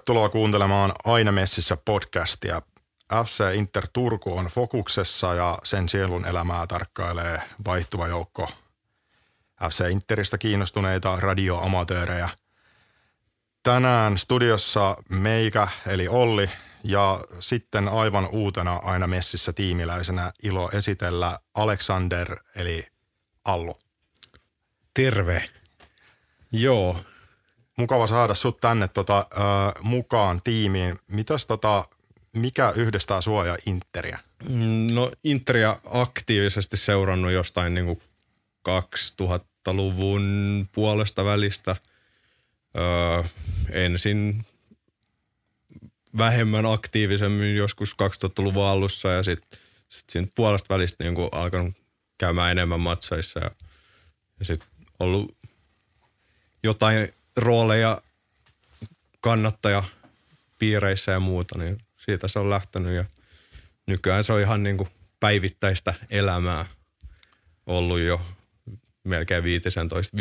Tervetuloa kuuntelemaan Aina messissä podcastia. FC Inter Turku on fokuksessa ja sen sielun elämää tarkkailee vaihtuva joukko FC Interistä kiinnostuneita radioamatöörejä. Tänään studiossa meikä eli Olli ja sitten aivan uutena Aina messissä tiimiläisenä ilo esitellä Alexander eli Allu. Terve. Joo. Mukava saada sut tänne mukaan tiimiin. Mikä yhdistää sua ja Interiä? No Interiä aktiivisesti seurannut jostain niin kuin 2000-luvun puolesta välistä. Ensin vähemmän aktiivisemmin joskus 2000-luvun alussa ja sitten puolesta välistä niin kuin alkanut käymään enemmän matseissa ja sitten ollut jotain rooleja kannattajapiireissä ja muuta, niin siitä se on lähtenyt ja nykyään se on ihan niin kuin päivittäistä elämää ollut jo melkein 15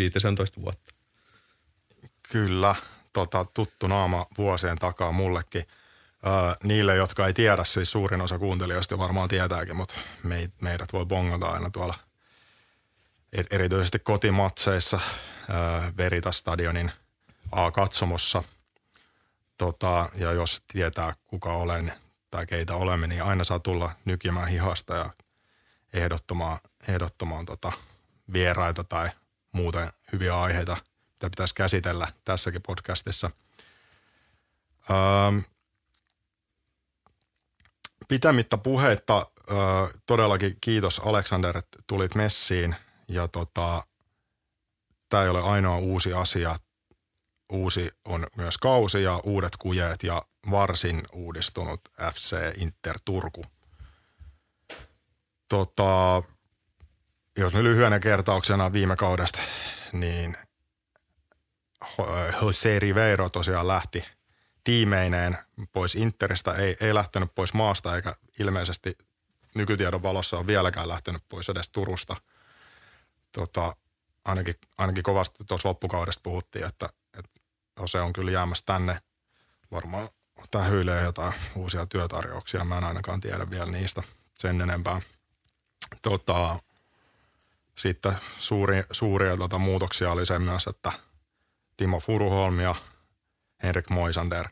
vuotta. Kyllä, tuttu naama vuosien takaa mullekin. Niille, jotka ei tiedä, siis suurin osa kuuntelijoista varmaan tietääkin, mutta meidät voi bongata aina tuolla erityisesti kotimatseissa Verita-stadionin A-katsomossa. Ja jos tietää, kuka olen tai keitä olemme, niin aina saa tulla nykimään hihasta ja ehdottomaan vieraita tai muuten hyviä aiheita, mitä pitäisi käsitellä tässäkin podcastissa. Pitämättä puheitta todellakin kiitos Alexander, että tulit messiin ja tämä ei ole ainoa uusi asia. Uusi on myös kausi ja uudet kujeet ja varsin uudistunut FC Inter Turku. Jos lyhyenä kertauksena viime kaudesta, niin Jose Rivero tosiaan lähti tiimeineen pois Interistä. Ei lähtenyt pois maasta eikä ilmeisesti nykytiedon valossa ole vieläkään lähtenyt pois edes Turusta. Ainakin kovasti tuossa loppukaudesta puhuttiin, että Jose on kyllä jäämässä tänne. Varmaan tähyilee jotain uusia työtarjouksia. Mä en ainakaan tiedä vielä niistä sen enempää. Sitten suuria muutoksia oli se myös, että Timo Furuholm ja Henrik Moisander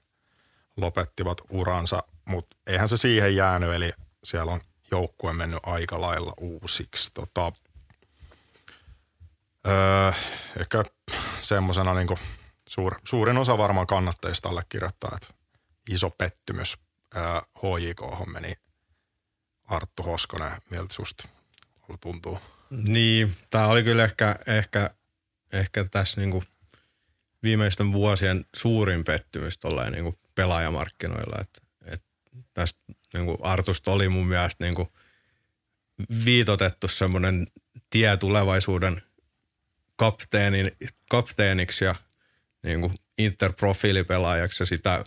lopettivat uransa, mutta eihän se siihen jäänyt. Eli siellä on joukkue mennyt aika lailla uusiksi. Ehkä semmoisena niin suurin osa varmaan kannattajista allekirjoittaa, että iso pettymys HJK:hon meni Arttu Hoskonen. Miltä susta tuntuu? Niin, tämä oli kyllä ehkä tässä niin kuin viimeisten vuosien suurin pettymys tuollainen niin kuin pelaajamarkkinoilla. Et tästä niin kuin Artusta oli mun mielestä niin kuin viitotettu semmoinen tie tulevaisuuden kapteeniksi ja niin kuin Inter-profiilipelaajaksi ja sitä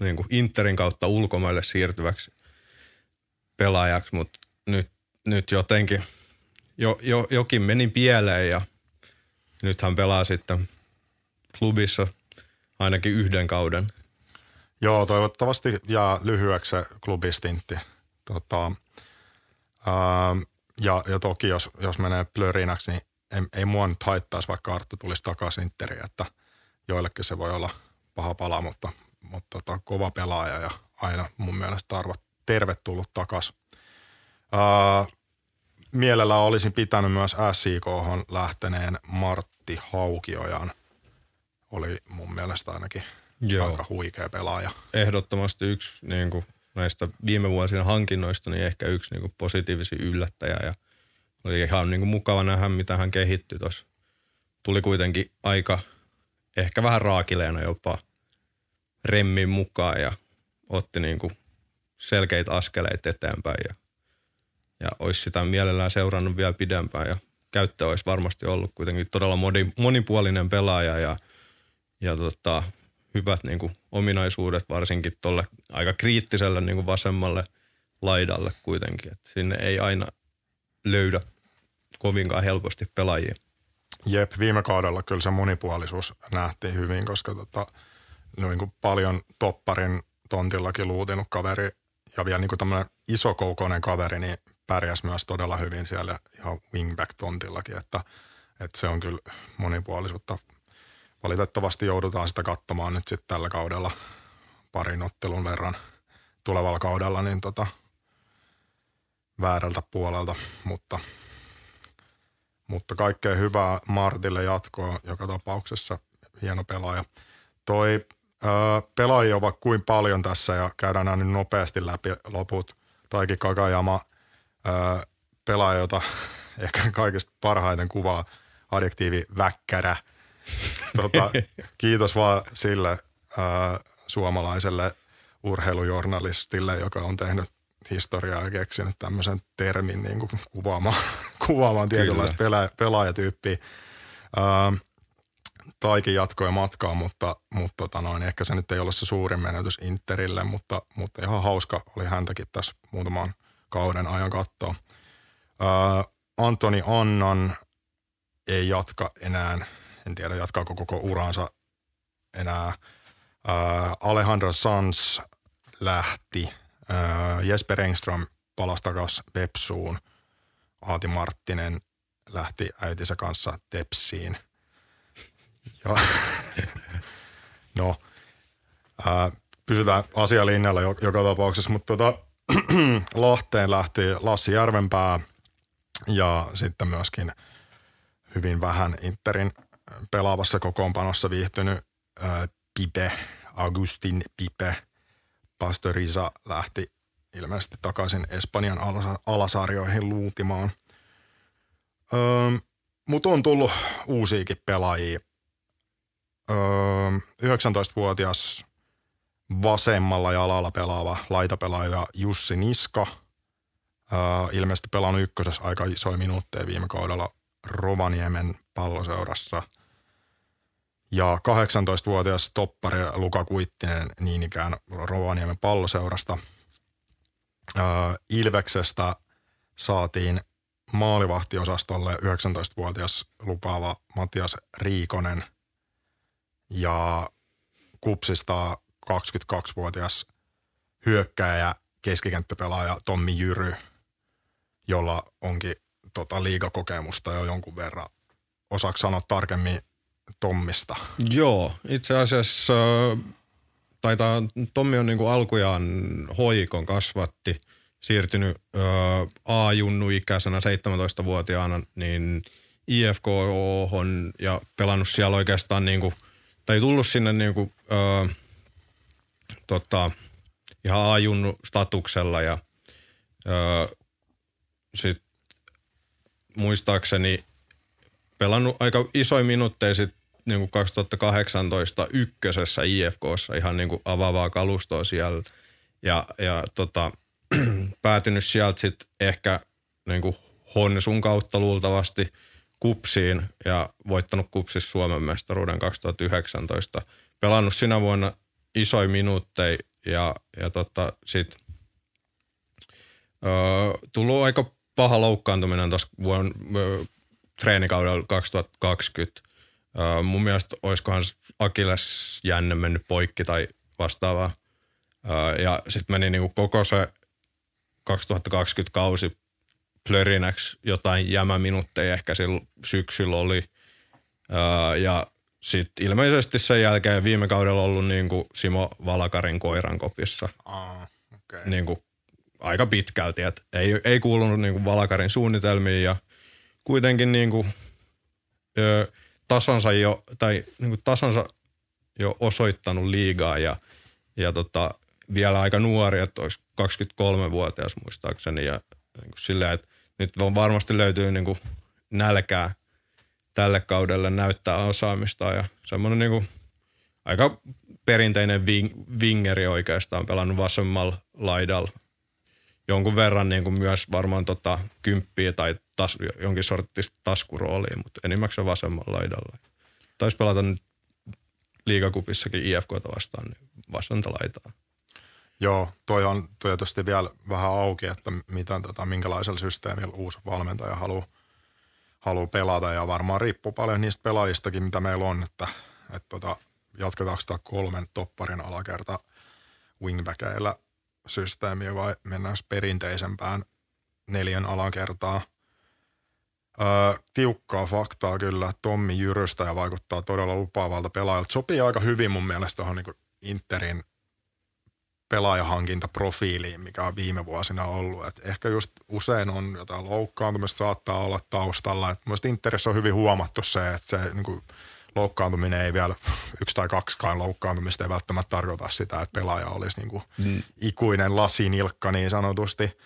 niin kuin Interin kautta ulkomaille siirtyväksi pelaajaksi, mutta nyt jotenkin jokin meni pieleen ja nyt hän pelaa sitten klubissa ainakin yhden kauden. Joo, toivottavasti jää lyhyeksi se klubistintti. Ja toki jos menee plörinäksi, niin ei mua nyt haittaisi, vaikka Arttu tulisi takaisin Interiin, että joillekin se voi olla paha pala, mutta kova pelaaja ja aina mun mielestä tervetullut takaisin. Mielellä olisin pitänyt myös SIK:hon lähteneen Martti Haukiojan. Oli mun mielestä ainakin aika huikea pelaaja. Ehdottomasti yksi niin kuin näistä viime vuosina hankinnoista, niin ehkä yksi niin kuin positiivisin yllättäjä ja oli ihan niin kuin mukava nähdä, mitä hän kehittyi tuossa. Tuli kuitenkin aika, ehkä vähän raakileena jopa remmin mukaan ja otti niin kuin selkeitä askeleita eteenpäin. Ja olisi sitä mielellään seurannut vielä pidempään ja käyttö olisi varmasti ollut kuitenkin todella monipuolinen pelaaja ja hyvät niin kuin ominaisuudet varsinkin tuolle aika kriittiselle niin kuin vasemmalle laidalle kuitenkin. Et sinne ei aina löydä kovinkaan helposti pelaajia. Jep, viime kaudella kyllä se monipuolisuus nähtiin hyvin, koska niin kuin paljon topparin tontillakin luutinut kaveri ja vielä niin kuin tämmöinen isokoukoinen kaveri, niin pärjäs myös todella hyvin siellä ihan wingback-tontillakin, että se on kyllä monipuolisuutta. Valitettavasti joudutaan sitä katsomaan nyt sitten tällä kaudella parin ottelun verran tulevalla kaudella niin väärältä puolelta, mutta kaikkea hyvää Martille jatkoa joka tapauksessa. Hieno pelaaja. Toi pelaajia on vaikka kuin paljon tässä ja käydään nämä nyt nopeasti läpi loput. Taikin Kagayama, pelaaja, jota ehkä kaikista parhaiten kuvaa adjektiivi väkkärä. Kiitos vaan sille suomalaiselle urheilujournalistille, joka on tehnyt historiaa ja keksinyt tämmöisen termin niin kuin kuvaamaan tietynlaista pelaajatyyppiä. Taikin jatkoi matkaa, mutta ehkä se nyt ei ollut se suurin menetys Interille, mutta ihan hauska oli häntäkin tässä muutaman kauden ajan katsoa. Anthony Annan ei jatka enää, en tiedä jatkaako koko uraansa enää. Alejandro Sanz lähti, Jesper Engström palasi takaisin Vepsuun, Aati Marttinen lähti äitinsä kanssa Tepsiin. Ja, no, pysytään asialinjalla joka tapauksessa, mutta Lahteen lähti Lassi Järvenpää ja sitten myöskin hyvin vähän Interin pelaavassa kokoonpanossa viihtynyt Agustin Pipe Pastorisa lähti ilmeisesti takaisin Espanjan alasarjoihin luutimaan. Mutta on tullut uusiakin pelaajia. 19-vuotias vasemmalla jalalla pelaava laitapelaaja Jussi Niska. Ilmeisesti pelannut ykkösessä aika isoja minuutteja viime kaudella Rovaniemen Palloseurassa. Ja 18-vuotias toppari Luka Kuittinen niin ikään Rovaniemen Palloseurasta. Ilveksestä saatiin maalivahtiosastolle 19-vuotias lupaava Matias Riikonen ja Kupsista 22-vuotias hyökkääjä keskikenttäpelaaja Tommi Jyry, jolla onkin liigakokemusta jo jonkun verran. Osaatko sanoa tarkemmin Tommista? Joo, itse asiassa Tommi on niin kuin alkujaan HJK:n kasvatti, siirtynyt A-junnu-ikäisenä 17-vuotiaana niin IFK:hon ja pelannut siellä oikeastaan niin kuin, tai tullut sinne niin kuin, ihan A-junnu-statuksella ja sitten muistaakseni pelannut aika isoja minuutteja sitten niin 2018 ykkösessä IFK:ssa ihan niin kuin avaavaa kalustoa siellä ja päätynyt sieltä sitten ehkä niin kuin Honsun kautta luultavasti Kupsiin ja voittanut Kupsissa Suomen mestaruuden 2019. Pelannut sinä vuonna isoja minuutteja ja sitten tullut aika paha loukkaantuminen tuossa vuonna treenikaudella 2020. Mun mielestä olisikohan akillesjänne mennyt poikki tai vastaavaa. Ja sitten meni niinku koko se 2020 kausi plörinäksi, jotain jämäminuutteja ehkä silloin syksyllä oli. Ja sitten ilmeisesti sen jälkeen viime kaudella ollut niinku Simo Valkarin koirankopissa. Okay. Niinku aika pitkälti, että ei kuulunut niinku Valkarin suunnitelmiin ja kuitenkin niinku tasonsa jo osoittanut liigaa ja vielä aika nuori, että olisi 23-vuotias muistaakseni ja niin silleen, että nyt varmasti löytyy niin kuin nälkää tälle kaudelle näyttää osaamista ja semmoinen niin kuin aika perinteinen vingeri oikeastaan pelannut vasemmalla laidalla. Jonkun verran niin kuin myös varmaan kymppiä tai jonkin sorttista taskuroolia, mutta enimmäkseen vasemmalla laidalla. Taisi pelata nyt liigakupissakin IFK:ta vastaan niin vasenta laitaa. Joo, toi on tietysti vielä vähän auki, että minkälaisella systeemillä uusi valmentaja haluaa pelata ja varmaan riippuu paljon niistä pelaajistakin, mitä meillä on, että jatketaanko tämä 3 topparin alakerta wingbackeillä systeemiä vai mennään perinteisempään 4 alakertaa. Tiukkaa faktaa kyllä, Tommi Jyrystä ja vaikuttaa todella lupaavalta pelaajalta. Sopii aika hyvin mun mielestä tuohon niin kuin Interin pelaajahankintaprofiiliin, mikä on viime vuosina ollut. Et ehkä just usein on jotain loukkaantumista, saattaa olla taustalla. Et mielestäni Interissä on hyvin huomattu se, että se niin kuin loukkaantuminen ei vielä, 1 tai 2 loukkaantumista ei välttämättä tarkoita sitä, että pelaaja olisi niin kuin ikuinen lasinilkka niin sanotusti.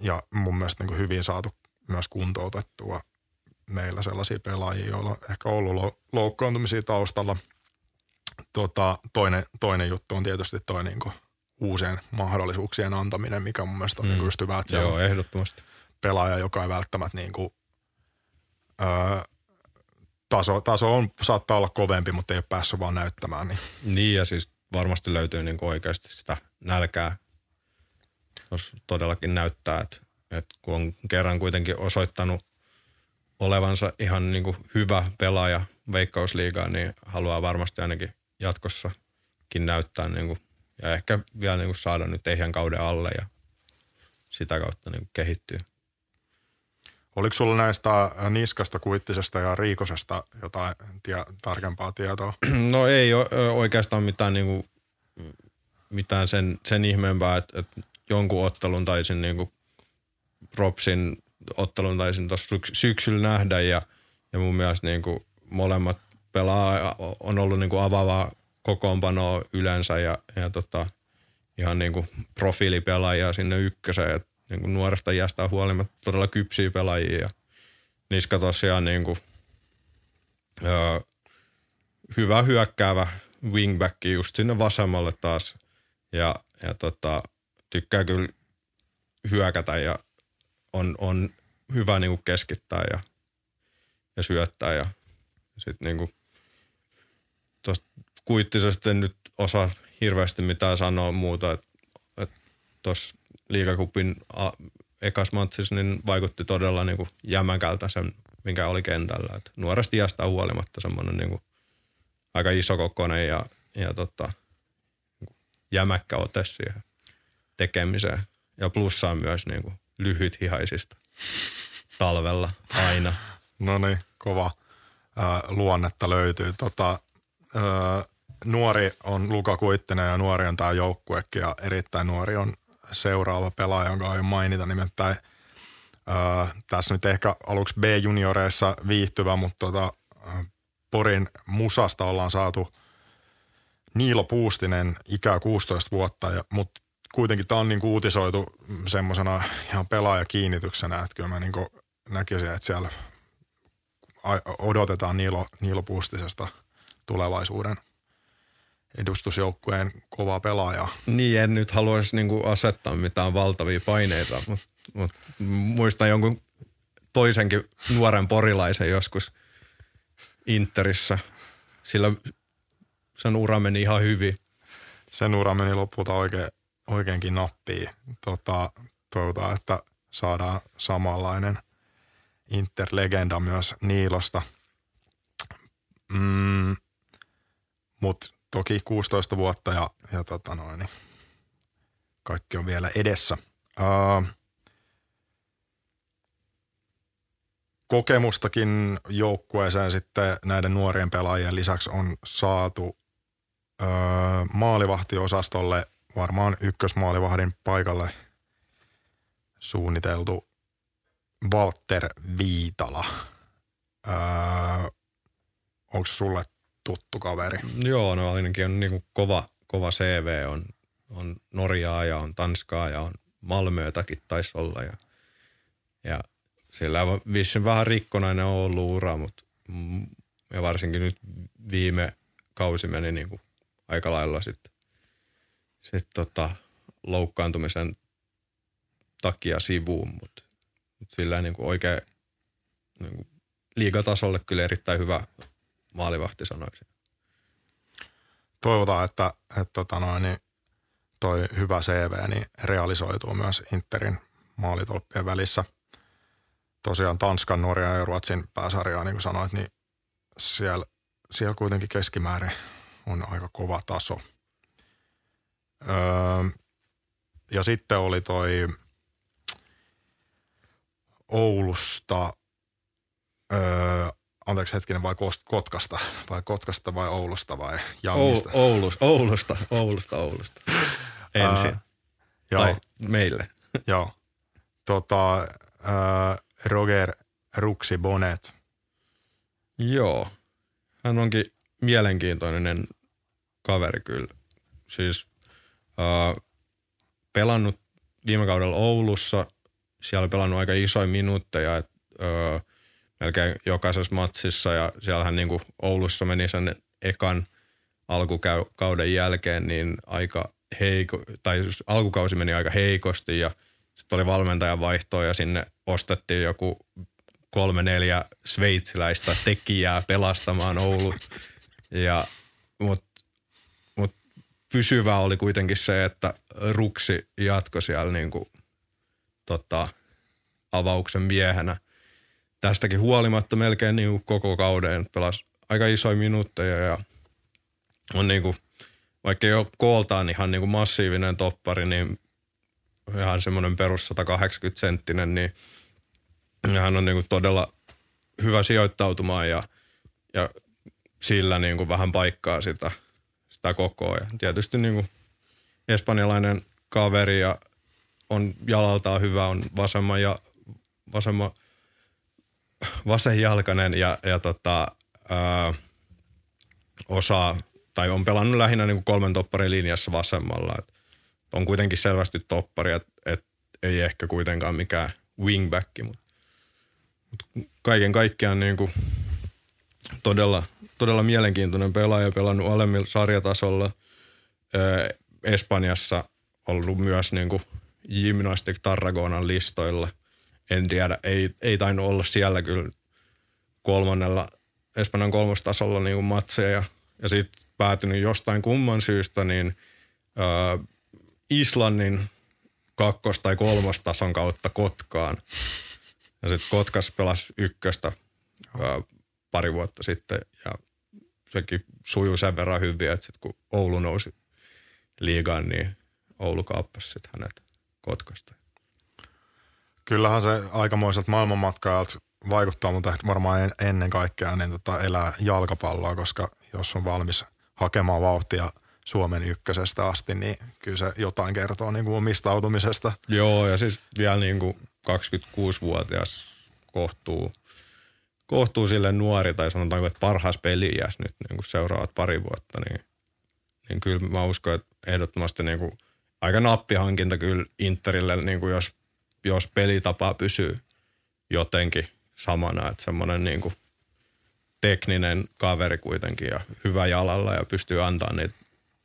Ja mun mielestä niin kuin hyvin saatu myös kuntoutettua meillä sellaisia pelaajia, joilla on ehkä ollut loukkaantumisia taustalla. Toinen juttu on tietysti toi niinku uusien mahdollisuuksien antaminen, mikä mun mielestä on niinku just hyvä, että joo, ehdottomasti. Pelaaja, joka ei välttämättä niinku, taso on, saattaa olla kovempi, mutta ei ole päässyt vaan näyttämään. Niin ja siis varmasti löytyy niinku oikeasti sitä nälkää, jos todellakin näyttää, että kun on kerran kuitenkin osoittanut olevansa ihan niinku hyvä pelaaja Veikkausliigaa, niin haluaa varmasti ainakin jatkossakin näyttää niinku, ja ehkä vielä niinku saada nyt ehjän kauden alle ja sitä kautta niinku kehittyy. Oliko sulla näistä Niskasta, Kuittisesta ja Riikosesta jotain tarkempaa tietoa? No ei ole oikeastaan mitään, niinku, mitään sen ihmeempää, että jonkun ottelun taisin niinku Ropsin ottelun taisin tuossa syksyllä nähdä ja mun mielestä niinku molemmat pelaa on ollut niinku avaavaa kokoonpanoa yleensä ja ihan niinku profiilipelaajia sinne ykköseen. Et niinku nuoresta iästä huolimatta todella kypsiä pelaajia. Ja Niska tosiaan niinku, hyvä hyökkäävä wingback just sinne vasemmalle taas. Ja tykkää kyllä hyökätä ja on hyvä niinku keskittää ja syöttää ja sitten niinku tuosta Kuittisesta en nyt osaa hirveästi mitään sanoa muuta, että tuossa Liigacupin ekas matsissa niin vaikutti todella niinku jämäkältä sen, minkä oli kentällä. Et nuoresta iästä huolimatta semmoinen niinku aika isokokoinen ja jämäkkä ote siihen tekemiseen. Ja plussaa myös niinku lyhyt hihaisista talvella aina. No niin, kova. Luonnetta löytyy. Nuori on Luka Kuittinen ja nuori on tämä joukkuekin ja erittäin nuori on seuraava pelaaja, jonka aion mainita nimittäin. Tässä nyt ehkä aluksi B-junioreissa viihtyvä, mutta Porin Musasta ollaan saatu Niilo Puustinen, ikää 16 vuotta, mutta kuitenkin tämä on niinku uutisoitu semmoisena ihan pelaajakiinnityksenä, että kyllä mä niinku näkisin, että siellä odotetaan Niilo Puustisesta tulevaisuuden edustusjoukkueen kovaa pelaajaa. Niin, en nyt haluaisi niinku asettaa mitään valtavia paineita, mutta muistan jonkun toisenkin nuoren porilaisen joskus Interissä. Sillä sen ura meni ihan hyvin. Sen ura meni lopulta oikeinkin nappiin. Toivotaan, että saadaan samanlainen Inter-legenda myös Niilosta. Mutta toki 16 vuotta ja kaikki on vielä edessä. Kokemustakin joukkueeseen sitten näiden nuorien pelaajien lisäksi on saatu maalivahtiosastolle varmaan ykkösmaalivahdin paikalle suunniteltu Walter Viitala. Onko sulle tuttu kaveri? Joo, no ainakin on niinku kova CV. On Norjaa ja on Tanskaa ja on Malmöötäkin taisi olla. Ja sillä on vissiin vähän rikkonainen on ollut ura, mutta ja varsinkin nyt viime kausi meni niinku aika lailla sit loukkaantumisen takia sivuun, mutta sillä niin kuin oikein niin kuin liigatasolle kyllä erittäin hyvä maalivahti sanoisin. Toivotaan, että toi hyvä CV niin realisoituu myös Interin maalitolppien välissä. Tosiaan Tanskan, Norjan ja Ruotsin pääsarjaa, niin kuin sanoit, niin siellä siellä kuitenkin keskimäärin on aika kova taso. Ja sitten oli toi Oulusta, Kotkasta vai Oulusta vai Jammista? Oulusta. Ensin. Tai meille. Joo. Roger Ruksi Bonnet. Joo. Hän onkin mielenkiintoinen kaveri kyllä. Siis pelannut viime kaudella Oulussa. Siellä on pelannut aika isoja minuutteja, että melkein jokaisessa matsissa, ja siellähän niin kuin Oulussa meni sen ekan alkukauden jälkeen, niin aika heiko, tai siis alkukausi meni aika heikosti, ja sitten oli valmentajan vaihtoa, ja sinne ostettiin joku 3-4 sveitsiläistä tekijää pelastamaan Oulu. Mutta pysyvää oli kuitenkin se, että Ruksi jatkoi siellä niin kuin, avauksen miehenä. Tästäkin huolimatta melkein niin kuin koko kauden pelasi aika isoja minuutteja ja on niin kuin, vaikka ei ole kooltaan ihan niin kuin massiivinen toppari, niin ihan semmoinen perus 180 senttinen, niin hän on niin kuin todella hyvä sijoittautumaan ja sillä niin kuin vähän paikkaa sitä kokoa. Ja tietysti niin kuin espanjalainen kaveri ja on jalaltaan hyvä, on vasenjalkainen ja osaa, tai on pelannut lähinnä niin kuin kolmen topparin linjassa vasemmalla. Et on kuitenkin selvästi toppari, et ei ehkä kuitenkaan mikään wingback, mutta kaiken kaikkiaan niin kuin todella, todella mielenkiintoinen pelaaja, pelannut alemmilla sarjatasolla. Espanjassa ollut myös niin kuin Gymnastic Tarragonan listoilla. En tiedä, ei tainnut olla siellä kyllä Espanjan kolmostasolla niin matseja ja sitten päätynyt jostain kumman syystä niin Islannin kakkos- tai kolmostason kautta Kotkaan. Ja sitten Kotkas pelasi ykköstä pari vuotta sitten ja sekin sujui sen verran hyvin, että sitten kun Oulu nousi liigaan, niin Oulu kaappasi sitten hänet Kotkasta. Kyllähän se aikamoiset maailmanmatkaajat vaikuttaa, mutta varmaan ennen kaikkea niin elää jalkapalloa, koska jos on valmis hakemaan vauhtia Suomen ykkösestä asti, niin kyllä se jotain kertoo niin kuin omistautumisesta. Joo, ja siis vielä niin kuin 26-vuotias kohtuu sille nuori, tai sanotaanko, että parhaas peliäs nyt niin kuin seuraavat pari vuotta, niin kyllä mä uskon, että ehdottomasti niin kuin aika nappihankinta kyllä Interille, niin kuin jos pelitapa pysyy jotenkin samana, että semmoinen niin kuin tekninen kaveri kuitenkin ja hyvä jalalla ja pystyy antamaan niitä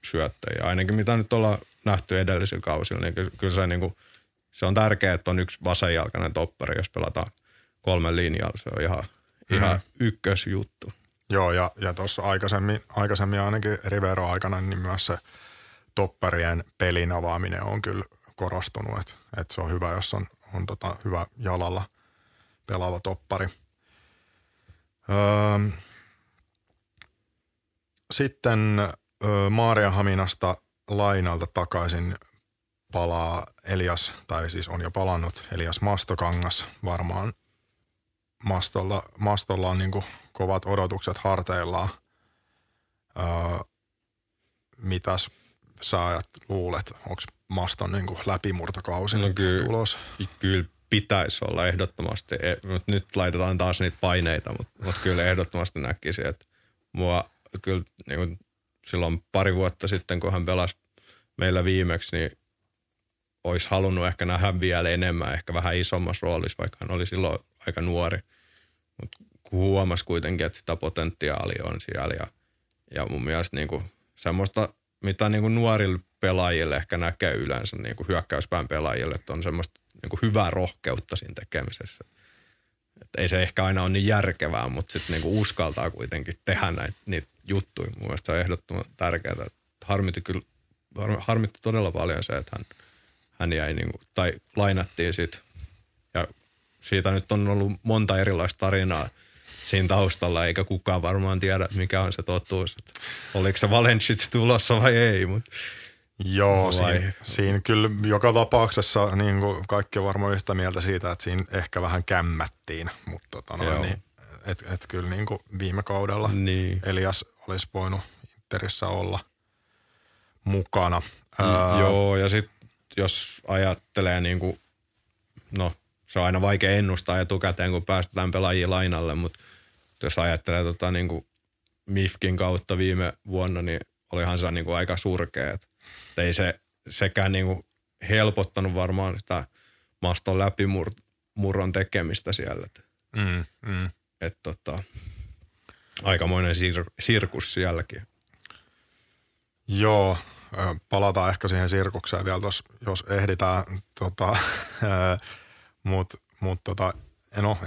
syöttöjä. Ainakin mitä nyt ollaan nähty edellisillä kausilla, niin kyllä se, niin kuin, se on tärkeää, että on yksi vasenjalkainen toppari, jos pelataan kolmen linjalla. Se on ihan ykkösjuttu. Joo, ja tuossa aikaisemmin ainakin Rivero aikana, niin myös se topparien pelin avaaminen on kyllä korostunut, että se on hyvä, jos on hyvä jalalla pelaava toppari. Sitten Maarianhaminasta lainalta takaisin palaa Elias, tai siis on jo palannut Elias Mastokangas. Varmaan Mastolla on niin kuin kovat odotukset harteillaan. Mitäs sä luulet, onko Maston niin kuin läpimurtokausi no tulos? Kyllä pitäisi olla ehdottomasti. Nyt laitetaan taas niitä paineita, mutta kyllä ehdottomasti näkisin, että mua kyllä niin kuin silloin pari vuotta sitten, kun hän pelasi meillä viimeksi, niin olisi halunnut ehkä nähdä vielä enemmän, ehkä vähän isommassa roolissa, vaikka hän oli silloin aika nuori. Mutta huomasi kuitenkin, että sitä potentiaalia on siellä ja mun mielestä niin kuin semmoista, mitä niin kuin nuorille pelaajille ehkä näkee yleensä niin kuin hyökkäyspään pelaajille, että on semmoista niin kuin hyvää rohkeutta siinä tekemisessä. Et ei se ehkä aina ole niin järkevää, mutta sitten niin kuin uskaltaa kuitenkin tehdä niitä juttuja. Mun mielestä se on ehdottoman tärkeää. Harmitti todella paljon se, että hän jäi, niin kuin, tai lainattiin sitten. Ja siitä nyt on ollut monta erilaista tarinaa siinä taustalla, eikä kukaan varmaan tiedä, mikä on se totuus. Että oliko se Valencic tulossa vai ei, mutta... Joo, siinä kyllä joka tapauksessa niin kuin kaikki on varmaan yhtä mieltä siitä, että siinä ehkä vähän kämmättiin, mutta niin, et kyllä niin kuin viime kaudella niin Elias olisi voinut Interissä olla mukana. Joo, ja sitten jos ajattelee, niin kuin, no se on aina vaikea ennustaa etukäteen, kun päästetään pelaajia lainalle, mutta jos ajattelee niin kuin MIFKin kautta viime vuonna, niin olihan se niin kuin aika surkea. Ei se sekään niinku helpottanut varmaan sitä Maston läpimurron tekemistä siellä. Että aikamoinen sirkus sielläkin. Joo, palataan ehkä siihen sirkukseen vielä tuossa, jos ehditään.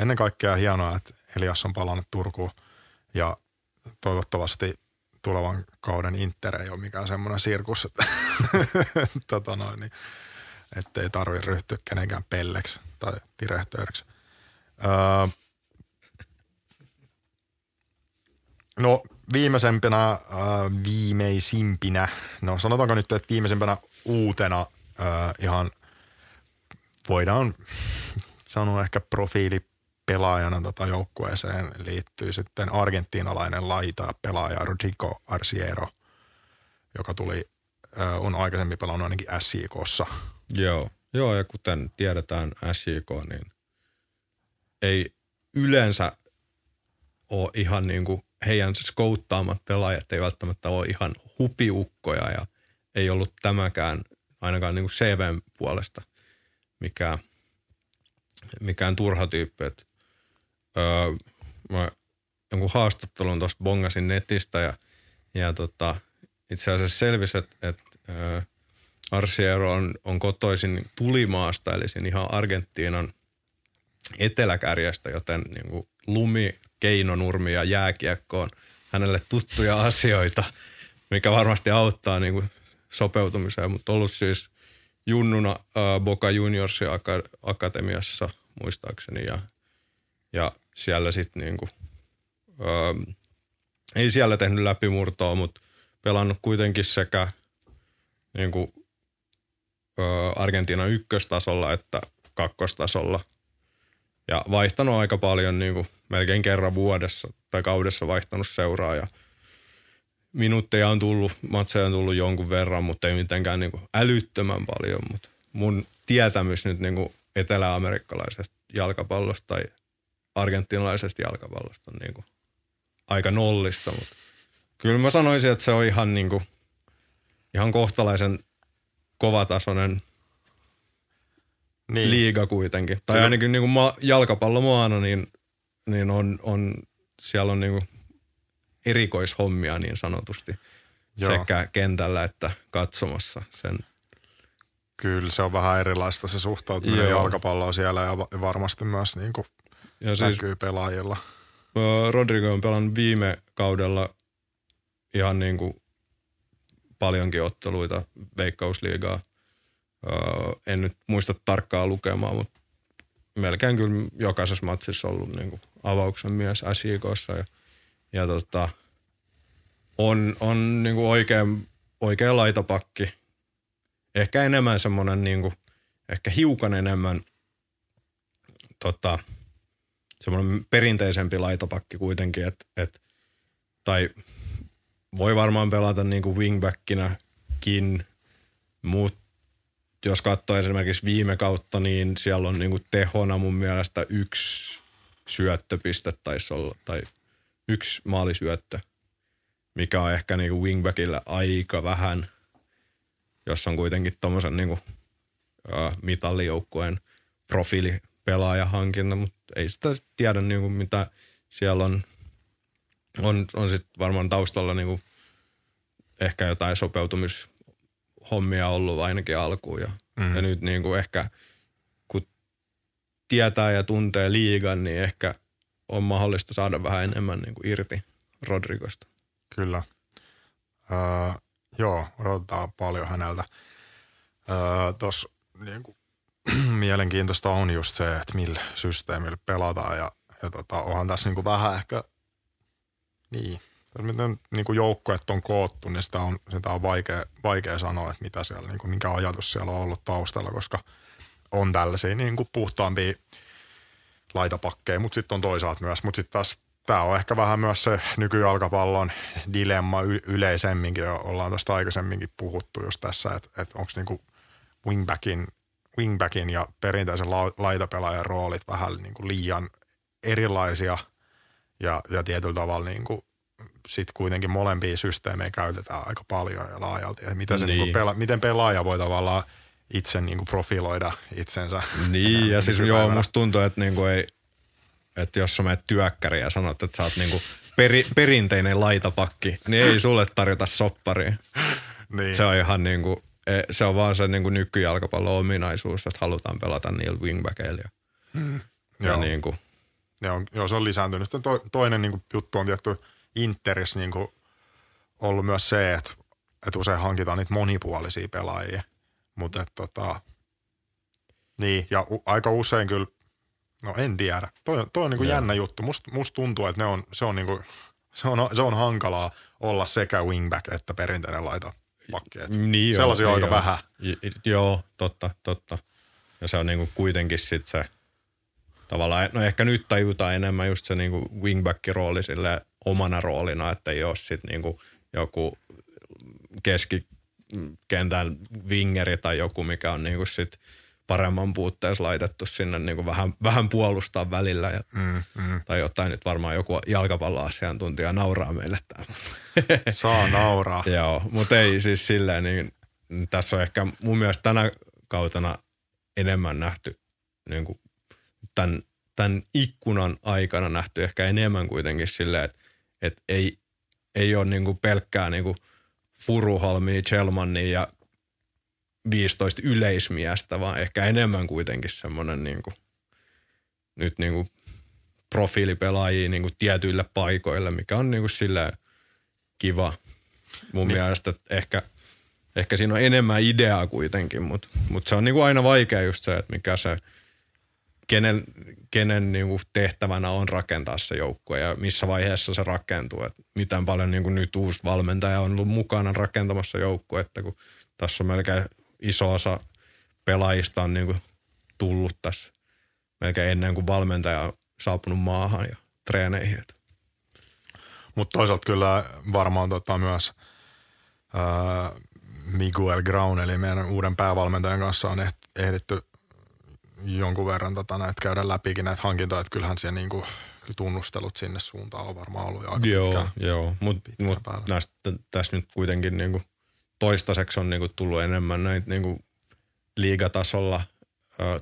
Ennen kaikkea hienoa, että Elias on palannut Turkuun ja toivottavasti tulevan kauden Inter ei ole mikään semmoinen sirkus, että ei tarvitse ryhtyä kenenkään pelleksi tai direktööriksi. Viimeisimpänä uutena ihan voidaan sanoa ehkä profiilipelaajana joukkueeseen liittyy sitten argentiinalainen laitapelaaja Rodrigo Arciero, joka on aikaisemmin pelannut ainakin SIK:ssa. Joo, ja kuten tiedetään SIK, niin ei yleensä ole ihan niin kuin heidän skouttaamat pelaajat ei välttämättä ole ihan hupiukkoja ja ei ollut tämäkään ainakaan niin kuin CV:n puolesta mikään turha tyyppi. Mä jonkun haastattelun tuosta bongasin netistä ja itse asiassa selvisi, että Arciero on kotoisin Tulimaasta, eli siinä ihan Argentiinan eteläkärjestä, joten niin kuin lumi, keinonurmi ja jääkiekko on hänelle tuttuja asioita, mikä varmasti auttaa niin kuin sopeutumiseen, mutta ollut siis junnuna Boca Juniorsin akatemiassa muistaakseni ja siellä sitten niinku, ei siellä tehnyt läpimurtoa, mutta pelannut kuitenkin sekä niinku, Argentiinan ykköstasolla että kakkostasolla ja vaihtanut aika paljon niinku, melkein kerran vuodessa tai kaudessa vaihtanut seuraa ja minuutteja on tullut, matseja on tullut jonkun verran, mutta ei mitenkään niin kuin älyttömän paljon. Mut mun tietämys nyt niin kuin etelä-amerikkalaisesta jalkapallosta tai argentinalaisesta jalkapallosta on niin kuin aika nollissa. Mut kyllä mä sanoisin, että se on ihan, niin kuin, ihan kohtalaisen kovatasoinen liiga kuitenkin. Tai kyllä. Ainakin niin kuin jalkapallomaana, niin on siellä on... Niin kuin erikoishommia niin sanotusti. Joo. Sekä kentällä että katsomassa sen. Kyllä se on vähän erilaista se suhtautuminen jalkapalloa siellä ja varmasti myös niin kuin ja näkyy siis, pelaajilla. Rodrigo on pelannut viime kaudella ihan niin kuin paljonkin otteluita Veikkausliigaa. En nyt muista tarkkaa lukemaa, mutta melkein kyllä jokaisessa matsissa ollut niin kuin avauksen mies SJK:ssa ja on niinku oikea laitapakki. Ehkä enemmän semmoinen niinku, ehkä hiukan enemmän semmoinen perinteisempi laitapakki kuitenkin, tai voi varmaan pelata niinku wingbackinäkin, mutta jos katsoo esimerkiksi viime kautta, niin siellä on niinku tehona mun mielestä 1 syöttöpiste taisi olla, tai 1 maalisyöttö, mikä on ehkä niinku wingbackillä aika vähän, jos on kuitenkin tommosen niinku mitallijoukkueen profiilipelaajahankinta, mutta ei sitä tiedä niinku mitä siellä on. On sit varmaan taustalla niinku ehkä jotain sopeutumishommia ollut ainakin alkuun ja nyt niinku ehkä kun tietää ja tuntee liigan, niin ehkä on mahdollista saada vähän enemmän niin kuin irti Rodrigosta. Kyllä. Odotetaan paljon häneltä. Tuossa niin mielenkiintoista on just se, että millä systeemillä pelataan ja ja onhan tässä niinku vähän ehkä, niin, miten niinku joukkueet on koottu, niin sitä on vaikea sanoa, että mitä siellä, niinku, minkä ajatus siellä on ollut taustalla, koska on tällaisia niinku puhtaampia laitapakkeja, mutta sitten on toisaalta myös, mutta sitten taas tämä on ehkä vähän myös se nykyjalkapallon dilemma yleisemminkin, ja ollaan tästä aikaisemminkin puhuttu just tässä, että onko niinku wingbackin ja perinteisen laitapelaajan roolit vähän niinku liian erilaisia ja tietyllä tavalla niinku sitten kuitenkin molempia systeemejä käytetään aika paljon ja laajalti. Ja mitä se niin. Niinku miten pelaaja voi tavallaan itse niinku profiloida itsensä. Niin ja siis joo, musta tuntuu, että niinku ei... Että jos sä menet työkkäriin ja sanot, että sä oot niinku perinteinen laitapakki, niin ei sulle tarjota sopparia. Niin. Se on ihan niinku, se on vaan se niinku nykyjalkapallon ominaisuus, että halutaan pelata niillä wingbackeilla. Ja joo. Niinku. Joo, se on lisääntynyt. Toinen niinku juttu on tietty Interis niinku ollut myös se, että usein hankitaan niitä monipuolisia pelaajia. Mutta niin, ja aika usein kyllä. No en tiedä. Toi on niinku jännä juttu. Musta tuntuu, että se on hankalaa olla sekä wingback että perinteinen laitapakki. Niin sellaisia on aika vähän. Joo, totta. Ja se on niinku kuitenkin sit se tavallaan, no ehkä nyt tajutaan enemmän just se niinku wingback-rooli silleen omana roolina, että ei ole sit niinku joku keskikentän wingeri tai joku, mikä on niinku sit paremman puutteessa laitettu sinne niin kuin vähän puolustaa välillä. Ja, tai jotain nyt varmaan joku jalkapallo-asiantuntija nauraa meille täällä. Saa nauraa. Joo, mutta ei siis silleen. Niin, tässä on ehkä mun mielestä tänä kautena enemmän nähty, niin kuin tämän ikkunan aikana nähty ehkä enemmän kuitenkin silleen, että ei ole niin kuin pelkkää niin kuin Furuholmia, Chelmania ja 15 yleismiestä, vaan ehkä enemmän kuitenkin semmoinen niinku, nyt niinku profiilipelaajia niinku tietyille paikoille, mikä on niinku sillä kiva. Mun mielestä ehkä siinä on enemmän ideaa kuitenkin, mutta se on niinku aina vaikea just se, että mikä se, kenen niinku tehtävänä on rakentaa se joukko ja missä vaiheessa se rakentuu. Et miten paljon niinku nyt uusi valmentaja on ollut mukana rakentamassa joukkoa, että kun tässä on melkein iso osa pelaajista on niinku tullut tässä melkein ennen kuin valmentaja on saapunut maahan ja treeneihin. Mutta toisaalta kyllä varmaan myös Miguel Grau, eli meidän uuden päävalmentajan kanssa on ehditty jonkun verran että käydä läpikin näitä hankintoja, että kyllähän siellä niinku tunnustelut sinne suuntaan on varmaan ollut jo aika Joo, mutta tässä nyt kuitenkin niinku toistaiseksi on niinku tullut enemmän näitä niinku liigatasolla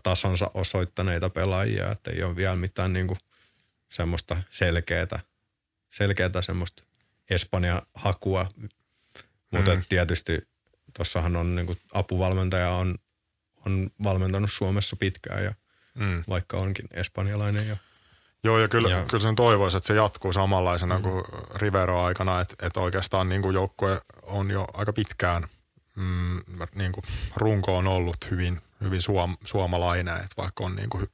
tasonsa osoittaneita pelaajia, että ei ole vielä mitään niinku semmoista selkeätä semmoista Espanjan hakua. Mutta tietysti tossahan on niinku apuvalmentaja on valmentanut Suomessa pitkään ja vaikka onkin espanjalainen. Joo ja kyllä sen toivoisi, että se jatkuu samanlaisena kuin Rivero aikana, että oikeastaan niin kuin joukkue on jo aika pitkään, niin kuin runko on ollut hyvin suomalainen, että vaikka on niin kuin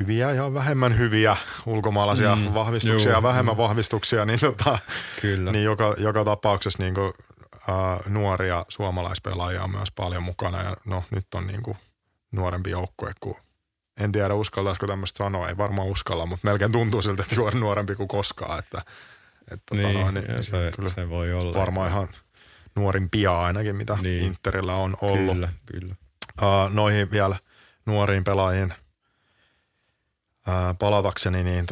hyviä ja vähemmän hyviä ulkomaalaisia vahvistuksia ja vähemmän vahvistuksia, niin, niin joka tapauksessa niin kuin, nuoria suomalaispelaajia on myös paljon mukana ja no nyt on niin kuin nuorempi joukkue kuin en tiedä uskaltaisiko tämmöistä sanoa, ei varmaan uskalla, mutta melkein tuntuu siltä, että juuri nuorempi kuin koskaan. Se voi olla. Varmaan ihan nuorimpia ainakin, mitä Interillä on ollut. Kyllä. Noihin vielä nuoriin pelaajiin palatakseni, niin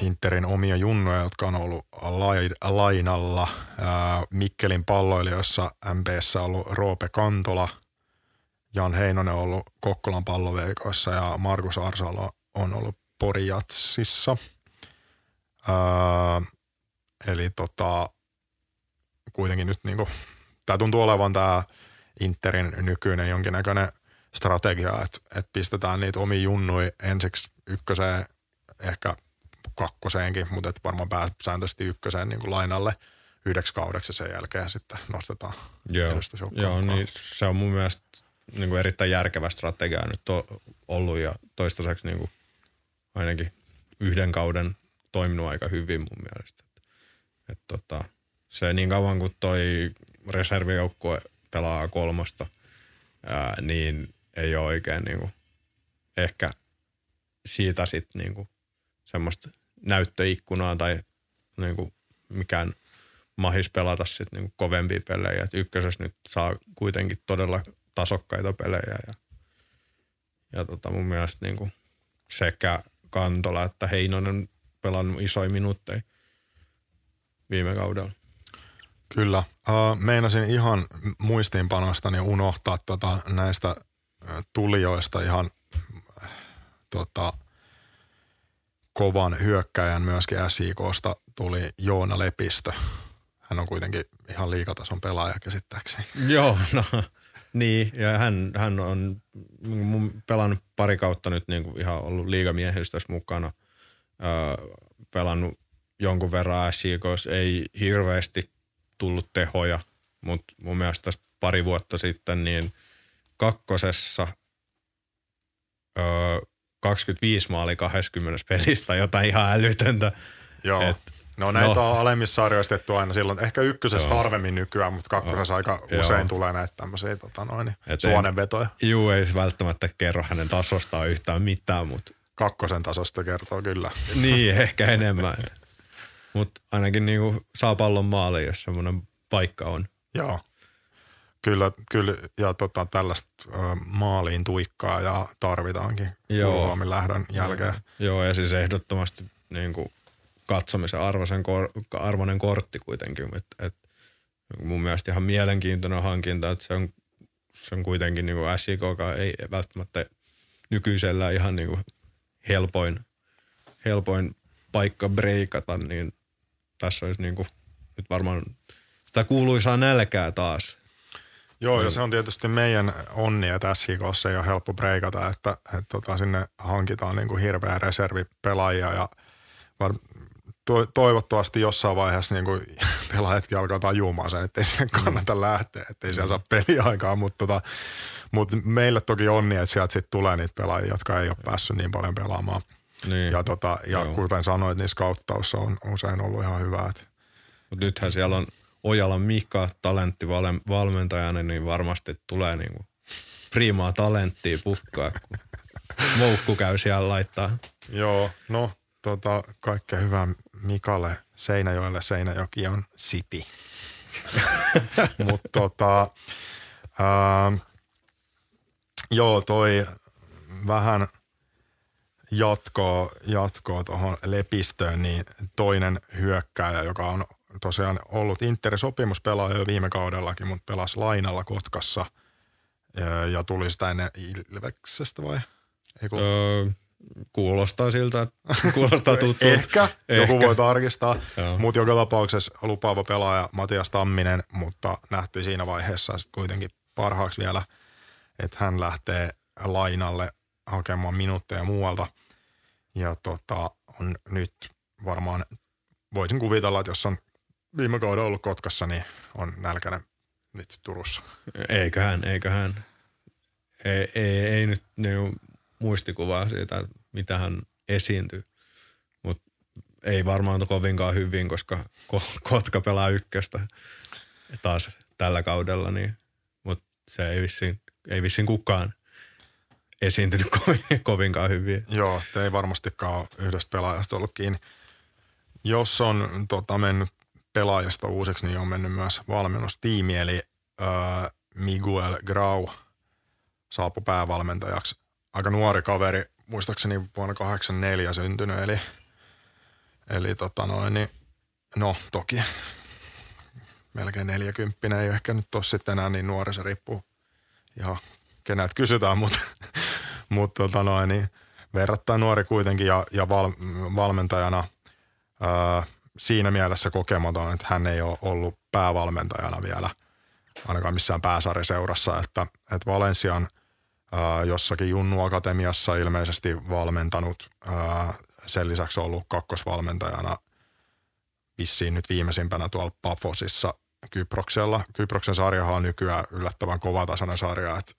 Interin omia junnoja, jotka on ollut lainalla. Mikkelin palloilijoissa MP:ssä on ollut Roope Kantola, Jan Heinonen on ollut Kokkolan palloveikoissa ja Markus Arsalo on ollut Porijatsissa. Eli kuitenkin nyt niinku, tää tuntuu olevan tää Interin nykyinen jonkinnäköinen strategia, että pistetään niitä omia junnui ensiksi ykköseen, ehkä kakkoseenkin, mutta et varmaan pääsääntöisesti ykköseen niinku lainalle 9 kaudeksi sen jälkeen sitten nostetaan edustusjoukkoon. Joo, niin se on mun mielestä niin kuin erittäin järkevä strategia nyt on ollut ja toistaiseksi niin kuin ainakin yhden kauden toiminut aika hyvin mun mielestä. Se niin kauan kuin toi reservijoukkue pelaa kolmosta, niin ei ole oikein niinku ehkä siitä sitten niinku semmoista näyttöikkunaa tai niinku mikään mahis pelata sitten niinku kovempia pelejä. Et ykkösessä nyt saa kuitenkin todella tasokkaita pelejä ja mun mielestä niinku sekä Kantola että Heinonen on pelannut isoja minuutteja viime kaudella. Kyllä. Meinasin ihan muistiinpanostani unohtaa näistä tulijoista ihan kovan hyökkäjän myöskin SIK:sta tuli Joona Lepistö. Hän on kuitenkin ihan liigatason pelaaja käsittääkseni. Joo, no niin. Ja hän on pelannut pari kautta nyt niin kuin ihan ollut liigamiehistössä mukana. Pelannut jonkun verran SIK:ssa, ei hirveästi tullut tehoja, mutta mun mielestä pari vuotta sitten niin kakkosessa 25 maali 20 pelistä, jotain ihan älytöntä. Joo, näitä on alemmissa sarjoistettu aina silloin. Ehkä ykkösessä harvemmin nykyään, mutta kakkosessa aika usein tulee näitä tämmöisiä suonenvetoja. Juu, ei välttämättä kerro hänen tasostaan yhtään mitään, mutta... Kakkosen tasosta kertoo kyllä. Niin, ehkä enemmän. Mutta ainakin niinku saa pallon maaliin, jos semmoinen paikka on. Joo, kyllä ja tällaista maaliin tuikkaa ja tarvitaankin Furuholmin lähdön jälkeen. Joo, ja siis ehdottomasti niinku katsomisen arvoinen kortti kuitenkin. Et mun mielestä ihan mielenkiintoinen hankinta, että se on kuitenkin niinku SIK, joka ei välttämättä nykyisellä ihan niinku helpoin paikka breikata, niin tässä olisi niin kuin nyt varmaan sitä kuuluisaa nälkää taas. Joo, ja se on tietysti meidän onnia tässä HJK:ssa, ei ole helppo breikata, että sinne hankitaan niin kuin hirveä reservipelaajia ja toivottavasti jossain vaiheessa niin kuin pelaajatkin alkaa tajuumaan sen, ettei siihen kannata lähteä, ettei siellä saa peliaikaa, mutta meillä toki onnia, että sieltä sitten tulee niitä pelaajia, jotka ei ole päässyt niin paljon pelaamaan. Niin. Ja kuten sanoit, niin scouttaus on usein ollut ihan hyvää. Mutta nythän siellä on Ojalan Mika talenttivalmentajana, niin varmasti tulee niinku priimaa talenttia pukkaa, kun Moukku käy siellä laittaa. Joo, no kaikkea hyvää Mikalle. Seinäjoelle Seinäjoki on city. Mutta toi vähän... Jatkoa tuohon Lepistöön, niin toinen hyökkääjä, joka on tosiaan ollut Inter-sopimuspelaaja jo viime kaudellakin, mutta pelasi lainalla Kotkassa ja tuli sitä ennen Ilveksestä vai? Kuulostaa siltä, kuulostaa tuttu. Ehkä, joku voi tarkistaa, mutta joka tapauksessa lupaava pelaaja Matias Tamminen, mutta nähtiin siinä vaiheessa sitten kuitenkin parhaaksi vielä, että hän lähtee lainalle hakemaan minuutteja muualta. Ja on nyt varmaan, voisin kuvitella, että jos on viime kauden ollut Kotkassa, niin on nälkäinen nyt Turussa. Eiköhän. Ei nyt muistikuvaa siitä, mitä hän esiintyy. Mutta ei varmaan kovinkaan hyvin, koska Kotka pelaa ykköstä taas tällä kaudella. Niin. Mutta se ei vissiin kukaan esiintynyt kovinkaan hyviä. Joo, ei varmastikaan yhdestä pelaajasta ollut kiinni. Jos on mennyt pelaajasta uusiksi, niin on mennyt myös valmennustiimi, eli Miguel Grau saapui päävalmentajaksi. Aika nuori kaveri, muistaakseni vuonna 1984 syntynyt, eli toki melkein 40 ei ehkä nyt ole sitten enää niin nuori, se riippuu ihan keneltä kysytään, mutta verrattain nuori kuitenkin ja valmentajana siinä mielessä kokematon, että hän ei ole ollut päävalmentajana vielä ainakaan missään pääsariseurassa, että Valensian jossakin junnuakatemiassa ilmeisesti valmentanut, sen lisäksi ollut kakkosvalmentajana vissiin nyt viimeisimpänä tuolla Pafosissa Kyproksella. Kyproksen sarjahan on nykyään yllättävän kovatasoinen sarja, että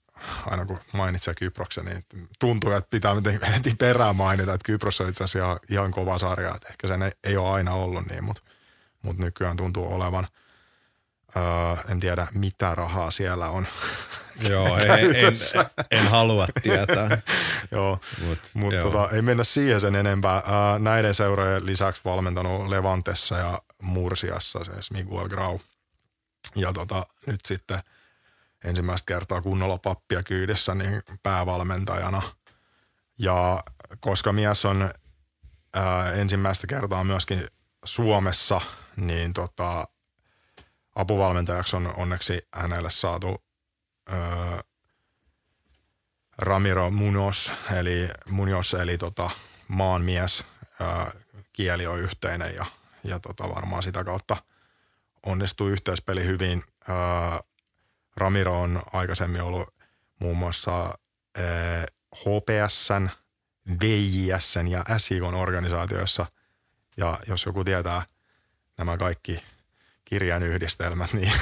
aina kun mainitsee Kyproksen, niin tuntuu, että pitää heti perään mainita, että Kypros on itse asiassa ihan kova sarja. Että ehkä sen ei ole aina ollut niin, mutta nykyään tuntuu olevan. En tiedä, mitä rahaa siellä on. Joo, en halua tietää. Joo, mutta ei mennä siihen sen enempää. Näiden seurojen lisäksi valmentanut Levantessa ja Mursiassa, siis Miguel Grau. Ja nyt sitten ensimmäistä kertaa kunnolla pappia kyydessä niin päävalmentajana. Ja koska mies on ensimmäistä kertaa myöskin Suomessa, niin apuvalmentajaksi on onneksi hänelle saatu Ramiro Munoz, eli maanmies. Kieli on yhteinen ja varmaan sitä kautta onnistuu yhteispeli hyvin. Ramiro on aikaisemmin ollut muun muassa HPS:n, VJS:n ja SIK:n organisaatioissa. Ja jos joku tietää nämä kaikki kirjan yhdistelmät, niin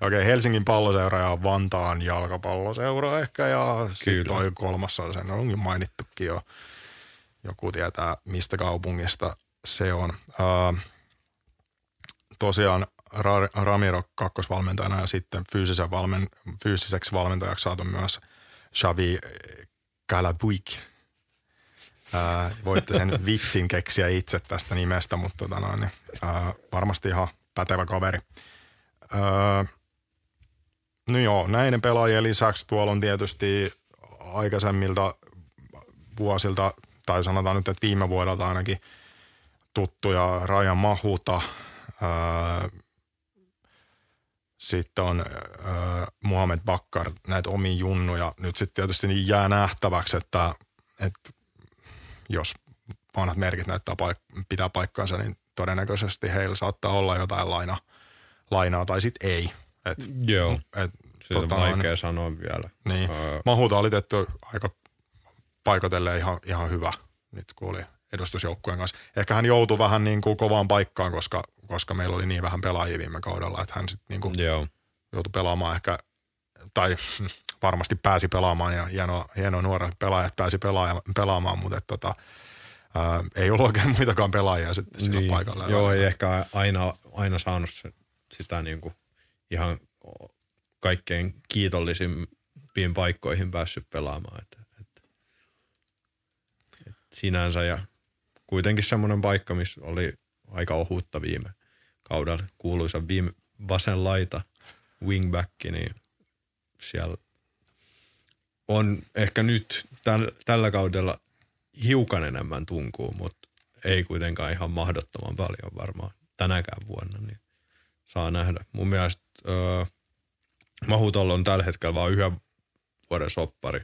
okei, Helsingin palloseura ja Vantaan jalkapalloseura ehkä, ja toi kolmas on, sen onkin mainittukin jo. Joku tietää, mistä kaupungista se on. Tosiaan Ramiro kakkosvalmentajana ja sitten fyysiseksi valmentajaksi saatu myös Xavi Calabuic. Voitte sen vitsin keksiä itse tästä nimestä, mutta varmasti ihan pätevä kaveri. Näiden pelaajien lisäksi tuolla on tietysti aikaisemmilta vuosilta, tai sanotaan nyt, että viime vuodelta ainakin tuttuja Rajan Mahuta. Sitten on Muhammed Bakkar, näitä omia junnuja. Nyt sitten tietysti niin jää nähtäväksi, että jos vanhat merkit näyttää pitää paikkaansa, niin todennäköisesti heillä saattaa olla jotain lainaa tai sitten ei. Joo, se on vaikea sanoa vielä. Niin. Mahuta oli tehty aika paikoitelleen ihan hyvä, nyt kun oli edustusjoukkueen kanssa. Ehkä hän joutui vähän niin kuin kovaan paikkaan, koska meillä oli niin vähän pelaajia viime kaudella, että hän sitten niin kuin joutui pelaamaan ehkä, tai varmasti pääsi pelaamaan ja hienoa nuoret pelaajat pääsi pelaamaan, mutta ei ollut oikein muitakaan pelaajia sitten niin, sillä paikalla. Joo, ei ehkä aina saanut sitä niin kuin ihan kaikkein kiitollisimpiin paikkoihin päässyt pelaamaan. Et sinänsä ja kuitenkin semmoinen paikka, missä oli aika ohutta viime kaudella, kuuluisa vasen laita, wingback, niin siellä on ehkä nyt tällä kaudella hiukan enemmän tunkuu, mutta ei kuitenkaan ihan mahdottoman paljon varmaan tänäkään vuonna, niin saa nähdä. Mun mielestä Mahutolla on tällä hetkellä vaan yhden vuoden soppari,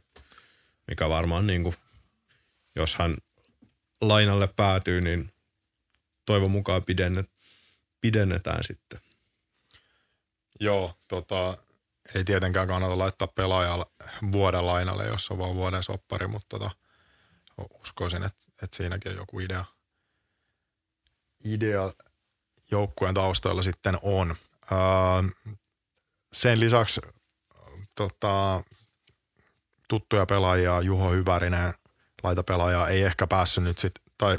mikä varmaan niin kuin, jos hän lainalle päätyy, niin toivon mukaan pidennetään sitten. Joo, ei tietenkään kannata laittaa pelaajalle vuoden lainalle, jos on vaan vuoden soppari, mutta uskoisin, että siinäkin on joku idea joukkueen taustoilla sitten on. Sen lisäksi tuttuja pelaajia, Juho Hyvärinen, laitapelaajaa, ei ehkä päässyt nyt sitten, tai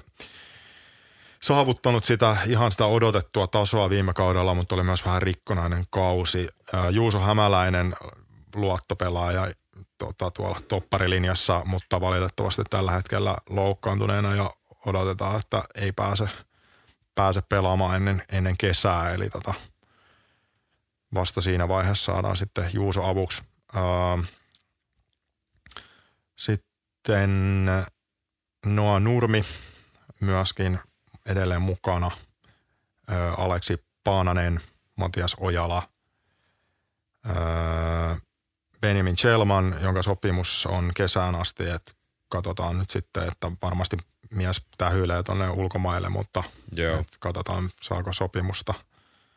saavuttanut ihan sitä odotettua tasoa viime kaudella, mutta oli myös vähän rikkonainen kausi. Juuso Hämäläinen, luottopelaaja tuolla topparilinjassa, mutta valitettavasti tällä hetkellä loukkaantuneena ja odotetaan, että ei pääse pelaamaan ennen kesää. Eli vasta siinä vaiheessa saadaan sitten Juuso avuksi. Sitten Noa Nurmi myöskin edelleen mukana, Aleksi Paananen, Matias Ojala, Benjamin Chelman, jonka sopimus on kesään asti, että katsotaan nyt sitten, että varmasti mies tähyilee tuonne ulkomaille, mutta katsotaan saako sopimusta.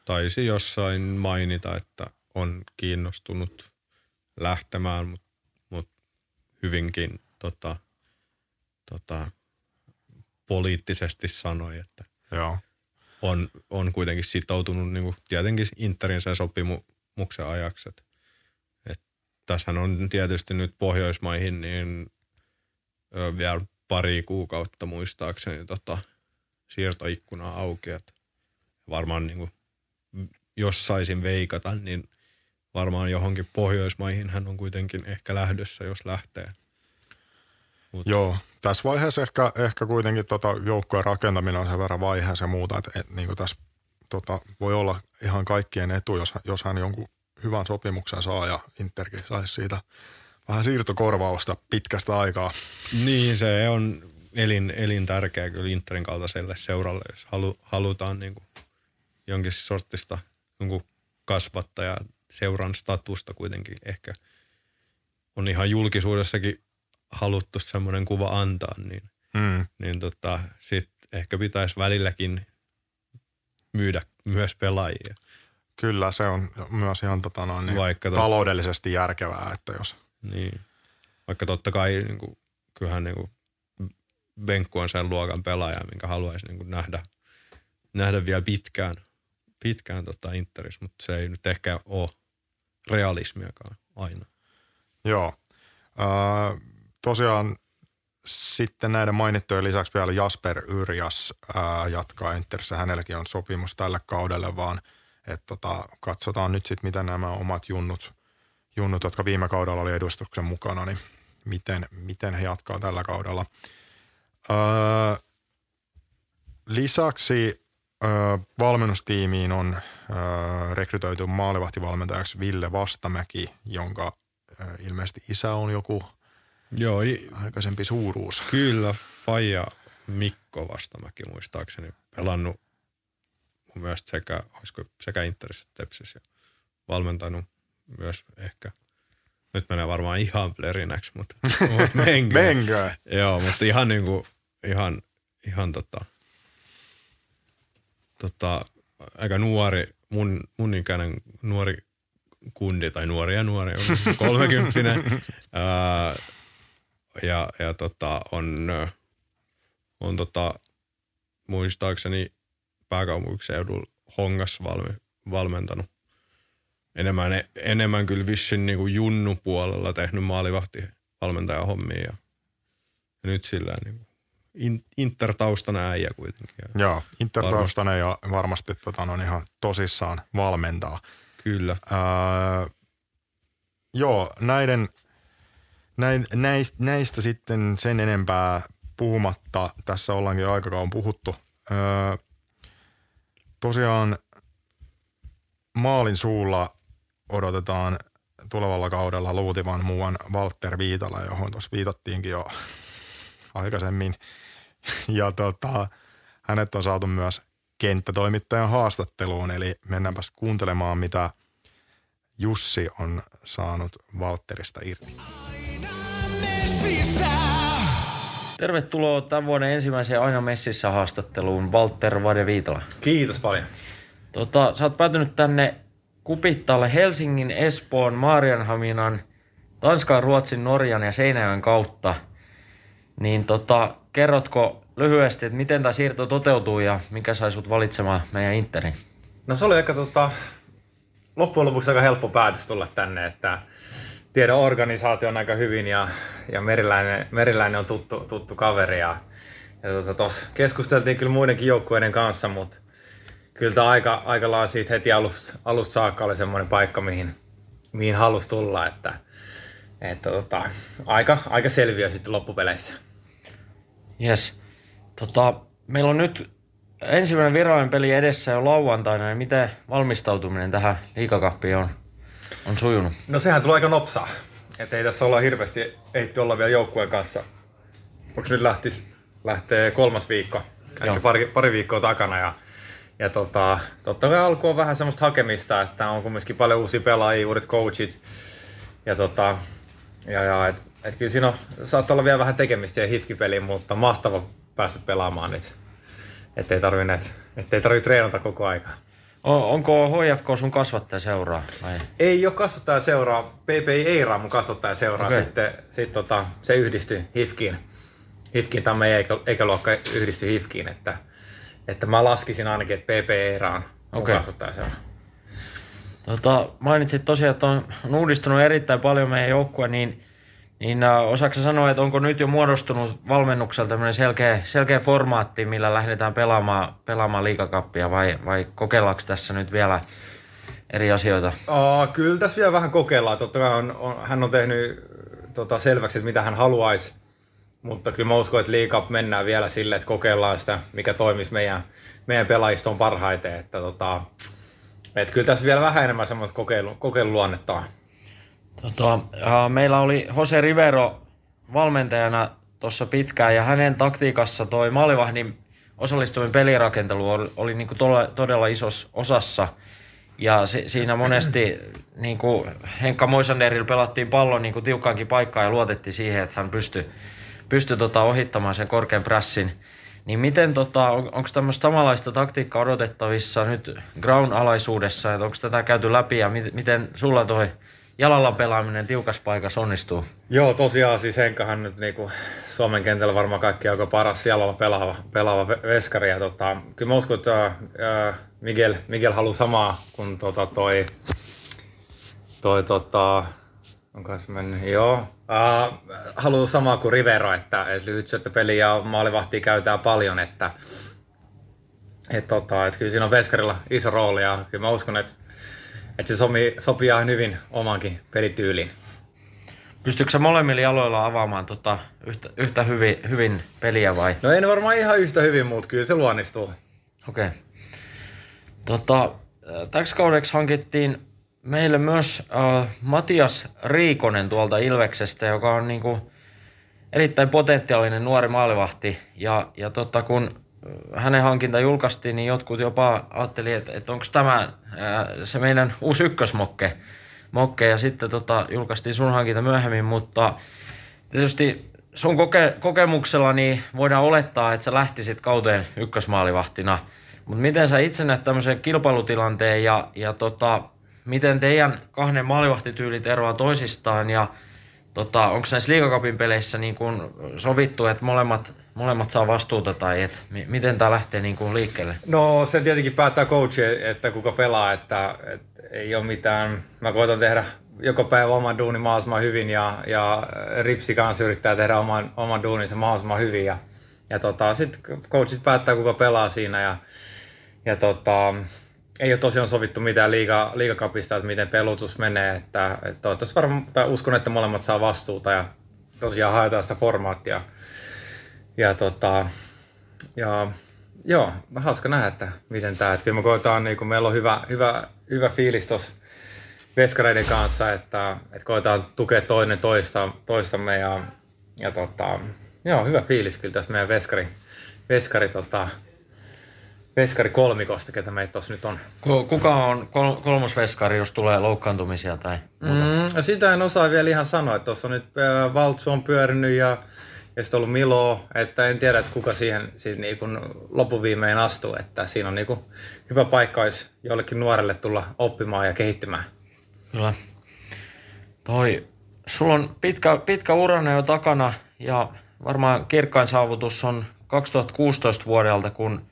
Taisi jossain mainita, että on kiinnostunut lähtemään, mutta hyvinkin poliittisesti sanoi, että on kuitenkin sitoutunut niin kuin tietenkin Interin sen sopimuksen ajaksi, että tässähän on tietysti nyt Pohjoismaihin niin vielä pari kuukautta muistaakseni siirtoikkuna auki. Et varmaan niin kuin, jos saisin veikata, niin varmaan johonkin Pohjoismaihin hän on kuitenkin ehkä lähdössä, jos lähtee. Mut. Joo, tässä vaiheessa ehkä kuitenkin joukkueen rakentaminen on sen verran vaiheessa ja muuta, että niin tässä voi olla ihan kaikkien etu, jos hän jonkun hyvän sopimuksen saa ja Interkin saisi siitä vähän siirtokorvausta pitkästä aikaa. Niin, se on elintärkeä kyllä Interin kaltaiselle seuralle, jos halutaan niin kuin jonkin sortista kasvattajaa, seuran statusta kuitenkin ehkä on ihan julkisuudessakin haluttu semmoinen kuva antaa, niin, niin sit ehkä pitäisi välilläkin myydä myös pelaajia. Kyllä, se on myös ihan taloudellisesti järkevää, että jos... Niin, vaikka totta kai kyllähän Benkku on sen luokan pelaaja, minkä haluaisi nähdä vielä pitkään Interissa, mutta se ei nyt ehkä ole realismiakaan aina. Joo. Tosiaan sitten näiden mainittujen lisäksi vielä Jasper Yrjas jatkaa Interissä. Hänelläkin on sopimus tälle kaudelle vaan, että katsotaan nyt sitten, miten nämä omat junnut, jotka viime kaudella oli edustuksen mukana, niin miten he jatkaa tällä kaudella. Lisäksi valmennustiimiin on rekrytoitu maalivahtivalmentajaksi Ville Vastamäki, jonka ilmeisesti isä on joku aikaisempi suuruus. Kyllä, faija Mikko Vastamäki muistaakseni pelannut mun mielestä sekä Interissä että Tepsissä ja valmentanut myös ehkä. Nyt menee varmaan ihan plerinäksi, mutta menkää. Joo, mutta ihan niinku ihan aika nuori, mun ikäinen nuori kundi, tai nuori, 30-vuotias. Ja on muistaakseni pääkaupunkiseudulla Hongassa valmentanut. Enemmän kyllä vissin niinku junnu puolella tehnyt maalivahtivalmentajan hommia ja nyt sillä niinku Intertaustana äijä kuitenkin. Joo, Intertaustana ja varmasti on ihan tosissaan valmentaa. Kyllä. Joo, näistä sitten sen enempää puhumatta. Tässä ollaankin aika kauan puhuttu. Tosiaan maalin suulla odotetaan tulevalla kaudella luutivan muuan Walter Viitala, johon tuossa viitattiinkin jo aikaisemmin. Ja hänet on saatu myös kenttätoimittajan haastatteluun, eli mennäänpäs kuuntelemaan, mitä Jussi on saanut Walterista irti. Tervetuloa tämän vuoden ensimmäiseen Aina messissä haastatteluun, Walter Vade Viitala. Kiitos paljon. Sä oot päätynyt tänne Kupittaalle Helsingin, Espoon, Maarianhaminan, Tanskan, Ruotsin, Norjan ja Seinäjoen kautta. Niin kerrotko lyhyesti, että miten tämä siirto toteutuu ja mikä sai sut valitsemaan meidän Interin? No se oli aika loppujen lopuksi aika helppo päätös tulla tänne, että tiedän organisaation aika hyvin ja Meriläinen on tuttu kaveri ja keskusteltiin kyllä muidenkin joukkueiden kanssa, mutta kyllä tämä aika lailla siitä heti alusta saakka oli semmoinen paikka, mihin halusi tulla, että aika selviö sitten loppupeleissä. Yes. Meillä on nyt ensimmäinen virallinen peli edessä jo lauantaina, niin miten valmistautuminen tähän liigakappiin on sujunut? No sehän tulee aika nopsaa, että ei tässä olla hirveästi ehitty olla vielä joukkueen kanssa. Onko nyt lähtee 3. viikko, eli pari viikkoa takana ja totta kai alku on vähän semmoista hakemista, että on kumminkin paljon uusia pelaajia, uudet coachit ja kyllä siinä saattaa olla vielä vähän tekemistä ja HIFK-peliin, mutta mahtava päästä pelaamaan nyt, ettei tarvitse treenata koko aikaa. Onko HIFK sun kasvattaja seuraa? Vai? Ei ole kasvattaja seuraa, PP-Eira mun kasvattaja seuraa, okay. Sitten se yhdistyi HIFKiin. HIFKiin tai meidän eikäluokka yhdistyi HIFKiin, että mä laskisin ainakin, että PP-Eira on mun kasvattaja seuraa. Mainitsit tosiaan, että on uudistunut erittäin paljon meidän joukkue, niin osaako sanoa, että onko nyt jo muodostunut valmennuksella tämmöinen selkeä formaatti, millä lähdetään pelaamaan liigakappia, vai kokeillaanko tässä nyt vielä eri asioita? Kyllä tässä vielä vähän kokeillaan. Totta kai hän on tehnyt selväksi, mitä hän haluaisi, mutta kyllä mä uskon, että liiga mennään vielä sille, että kokeillaan sitä, mikä toimisi meidän pelaajistoon parhaiten. Että kyllä tässä vielä vähän enemmän semmoista kokeiluluonnetta on. Meillä oli Jose Rivero valmentajana tuossa pitkään, ja hänen taktiikassa toi maalivahdin osallistuminen pelirakentelu oli niinku todella isossa osassa. Ja siinä monesti niinku Henkka Moisanderilla pelattiin pallon niinku tiukkaankin paikkaan ja luotettiin siihen, että hän pystyi ohittamaan sen korkean prässin. Niin miten onko tämmöistä samanlaista taktiikkaa odotettavissa nyt Graun-alaisuudessa, että onko tätä käyty läpi ja miten sulla toi jalalla pelaaminen tiukassa paikassa onnistuu? Joo, tosiaan siis Henkkahan nyt niinku Suomen kentällä varmaan kaikki aika paras jalalla pelaava veskari. Ja kyllä mä uskon, että Miguel haluaa samaa kuin haluaa samaa kuin Rivero, että lyhyt syöttöpeliä ja maalivahtia käytetään paljon, että kyllä siinä on veskarilla iso rooli, ja kyllä mä uskon, että se sopii ihan hyvin omankin pelityyliin. Pystyykö sä molemmilla aloilla avaamaan yhtä hyvin peliä vai? No ei ne varmaan ihan yhtä hyvin, mutta kyllä se luonnistuu. Okei. Täksi kaudeksi hankittiin meille myös Matias Riikonen tuolta Ilveksestä, joka on niinku erittäin potentiaalinen nuori maalivahti. Ja kun hänen hankinta julkaistiin, niin jotkut jopa ajattelivat, että onko tämä se meidän uusi ykkösmokke. Ja sitten julkaistiin sun hankinta myöhemmin, mutta tietysti sun kokemuksella niin voidaan olettaa, että sä lähtisit kauteen ykkösmaalivahtina. Mutta miten sä itse näet tämmöisen kilpailutilanteen ja miten teidän kahden maalivahtityylit eroavat toisistaan ja onko näissä liigacupin peleissä niin kun sovittu, että molemmat saa vastuuta tai että miten tämä lähtee niin kun liikkeelle? No se tietenkin päättää coach, että kuka pelaa, että ei ole mitään. Mä koitan tehdä joka päivä oman duunin mahdollisimman hyvin ja Ripsi kanssa yrittää tehdä oman duuninsa mahdollisimman hyvin ja sitten coachit päättää kuka pelaa siinä ja ei ole tosiaan sovittu mitään liigacupista, että miten pelutus menee, että toivottavasti uskon, että molemmat saa vastuuta ja tosiaan haetaan sitä formaattia. Joo, hauska nähdä, että miten tämä, että kyllä me koetaan, niin kun meillä on hyvä fiilis tuossa veskareiden kanssa, että koetaan tukea toinen toistamme ja hyvä fiilis kyllä tästä meidän veskari kolmikosta, ketä meitä tuossa nyt on. Kuka on kolmosveskari, jos tulee loukkaantumisia tai muuta? Sitä en osaa vielä ihan sanoa, että tuossa nyt Valtsu on pyörinyt ja sitten on ollut Miloa, että en tiedä, että kuka siihen niin kuin loppuviimein astuu, että siinä on niin kuin hyvä paikka olisi jollekin nuorelle tulla oppimaan ja kehittymään. Kyllä. Sulla on pitkä urana jo takana ja varmaan kirkkain saavutus on 2016 vuodelta, kun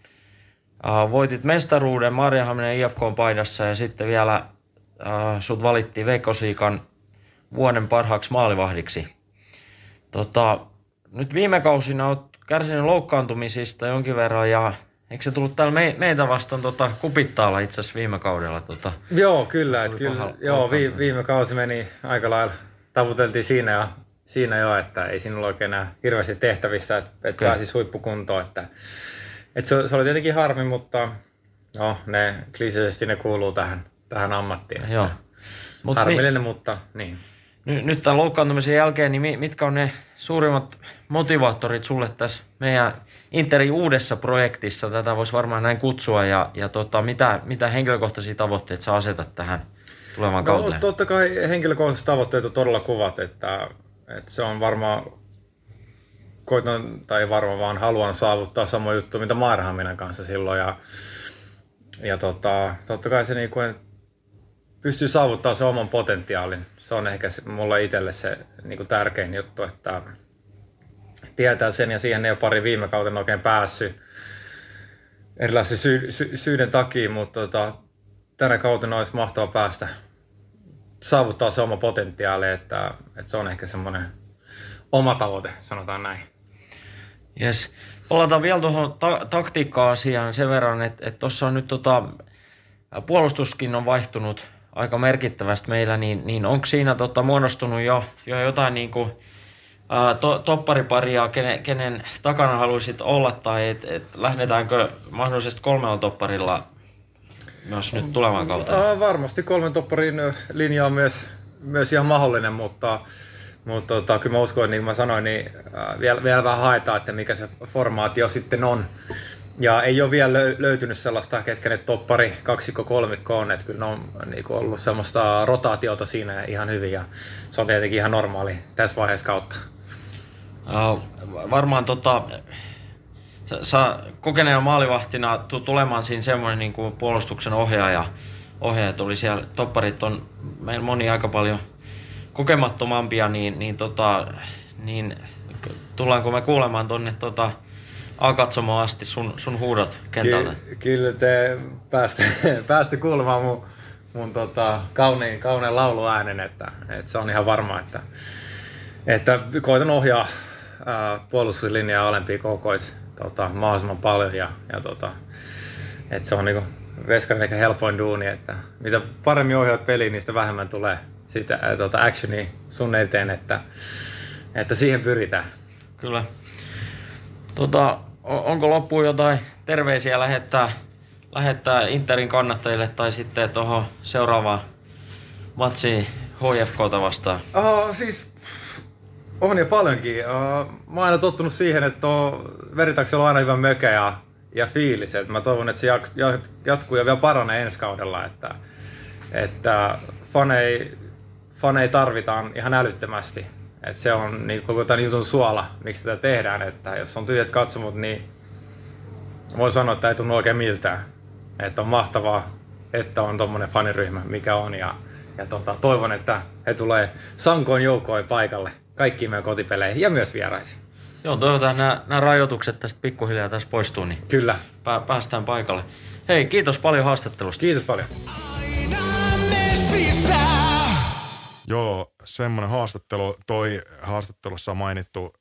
voitit mestaruuden Marjahaminen IFK:n paidassa ja sitten vielä sut valittiin Veikkausliigan vuoden parhaaksi maalivahdiksi. Nyt viime kausina olet kärsinyt loukkaantumisista jonkin verran ja eikö se tullut täällä meitä vastaan Kupittaalla itse asiassa viime kaudella? Joo, kyllä. Viime kausi meni aika lailla, taputeltiin siinä jo, että ei sinulla oikein enää hirveästi tehtävissä, että pääsisi huippukuntoon. Että se oli tietenkin harmi, mutta ne kliseisesti ne kuuluu tähän ammattiin. Joo. Mutta niin. Nyt tämän loukkaantumisen jälkeen, niin mitkä on ne suurimmat motivaattorit sulle tässä meidän Interin uudessa projektissa? Tätä voisi varmaan näin kutsua ja mitä henkilökohtaisia tavoitteita sä asetat tähän tulevan kauteen? No totta kai henkilökohtaiset tavoitteet on todella kovat, että se on varmaan vaan haluan saavuttaa sama juttu mitä Maarhaminen kanssa silloin ja totta kai se niin kuin pystyy saavuttamaan sen oman potentiaalin. Se on ehkä mulle itselle se niin kuin tärkein juttu, että tietää sen ja siihen ei ole pari viime kautta oikein päässyt erilaisen syiden takia, mutta tänä kautena olisi mahtava päästä saavuttaa se oma potentiaali, että se on ehkä semmoinen oma tavoite, sanotaan näin. Yes. Palataan vielä tuohon taktiikka-asiaan sen verran, että tuossa on nyt puolustuskin on vaihtunut aika merkittävästi meillä, niin onko siinä muodostunut jo jotain niin kuin, toppariparia, kenen takana haluaisit olla, tai lähdetäänkö mahdollisesti kolmella topparilla myös nyt tulevan kautta? Varmasti kolmen topparin linja on myös ihan mahdollinen, mutta kyllä mä uskon, niin kuin mä sanoin, niin vielä vähän haetaan, että mikä se formaatio sitten on. Ja ei ole vielä löytynyt sellaista, ketkä ne toppari, kaksikko, kolmikko on, että kyllä ne on niin kuin ollut semmoista rotaatiota siinä ihan hyvin, ja se on tietenkin ihan normaali tässä vaiheessa kautta. Varmaan sä kokeneena maalivahtina tulemaan siinä semmoinen niin kuin puolustuksen ohjaaja tuli siellä, topparit on meillä moni aika paljon kokemattomampia, niin tullaanko me kuulemaan tonne A-katsomaan asti sun huudot kentältä? Kyllä te pääste kuulemaan mun kauneen lauluäänen, että se on ihan varma, että koitan ohjaa puolustuslinjaa alempia kokoisia mahdollisimman paljon, ja että se on niinku veskarin ehkä helpoin duuni, että mitä paremmin ohjaat peliin, niistä vähemmän tulee sitä actionia sun eteen, että siihen pyritään. Kyllä. Onko loppuun jotain terveisiä lähettää Interin kannattajille tai sitten tuohon seuraavaan matsiin HIFK:ta vastaan? Siis on jo paljonkin. Mä oon aina tottunut siihen, että Veritaksella on aina hyvä mökä ja fiilis. Mä toivon, että se jatkuu ja vielä paranee ensi kaudella. Että fanei tarvitaan ihan älyttömästi. Et se on niin koko tämän jutun suola, miksi tätä tehdään, että jos on tyhjät katsomot, niin voi sanoa, että ei tunnu oikein miltään. Että on mahtavaa, että on tommonen faniryhmä, mikä on, ja toivon, että he tulee sankoin joukoin paikalle kaikkiin meidän kotipeleihin ja myös vieraisiin. Joo, toivotaan nämä rajoitukset tästä pikkuhiljaa tässä poistuu, niin kyllä päästään paikalle. Hei, kiitos paljon haastattelusta. Kiitos paljon. Joo, semmoinen haastattelu. Haastattelussa mainittu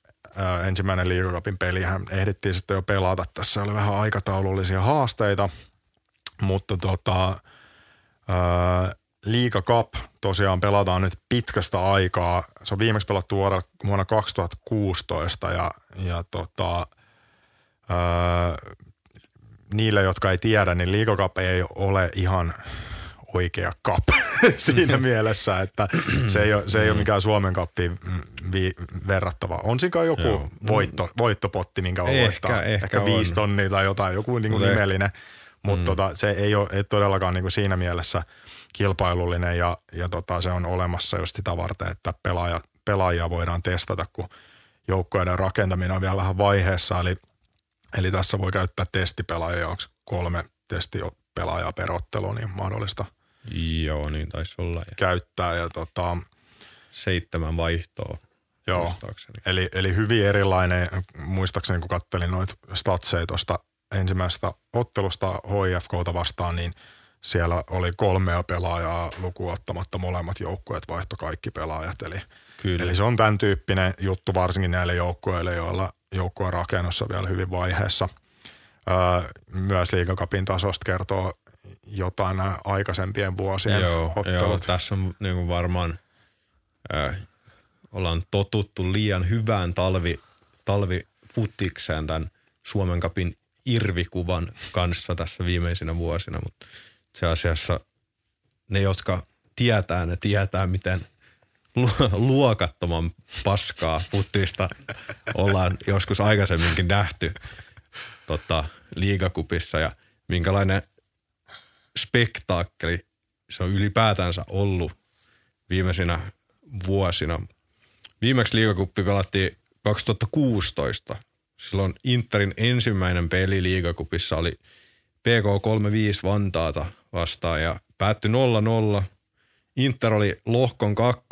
ensimmäinen League Cupin pelihän ehdittiin sitten jo pelata. Tässä oli vähän aikataulullisia haasteita, mutta League Cup tosiaan pelataan nyt pitkästä aikaa. Se on viimeksi pelattu vuonna 2016 niille, jotka ei tiedä, niin League Cup ei ole ihan oikea cup siinä mielessä, että se ei ole mikään Suomen cupiin verrattava. On siinä joku voittopotti, minkä voi voittaa. Ehkä 5 tonnia tai jotain, joku niinku nimellinen. Mutta se ei todellakaan niinku siinä mielessä kilpailullinen ja se on olemassa just sitä varten, että pelaajia voidaan testata, kun joukkojen rakentaminen on vielä vähän vaiheessa. Eli tässä voi käyttää testipelaajia, onko 3 testipelaajaa per ottelu, niin mahdollista. Joo, niin taisi olla. Käyttää ja 7 vaihtoa. Joo, eli hyvin erilainen. Muistaakseni, kun kattelin noita statseja tuosta ensimmäisestä ottelusta HIFK:ta vastaan, niin siellä oli 3 pelaajaa lukuun ottamatta molemmat joukkueet vaihtoi kaikki pelaajat. Eli se on tämän tyyppinen juttu varsinkin näille joukkueille, joilla joukkueen rakennus on vielä hyvin vaiheessa. Myös League Cupin tasosta kertoo jotain aikaisempien vuosien ottelut. Joo, tässä on niin varmaan ollaan totuttu liian hyvään talvifutikseen tämän Suomen Cupin irvikuvan kanssa tässä viimeisinä vuosina, mutta itse asiassa ne, jotka tietää miten luokattoman paskaa futista ollaan joskus aikaisemminkin nähty liigakupissa ja minkälainen spektaakkeli se on ylipäätänsä ollut viimeisinä vuosina. Viimeksi liigakuppi pelattiin 2016. Silloin Interin ensimmäinen peli liigakupissa oli PK35 Vantaata vastaan ja päättyi 0-0. Inter oli lohkon 2,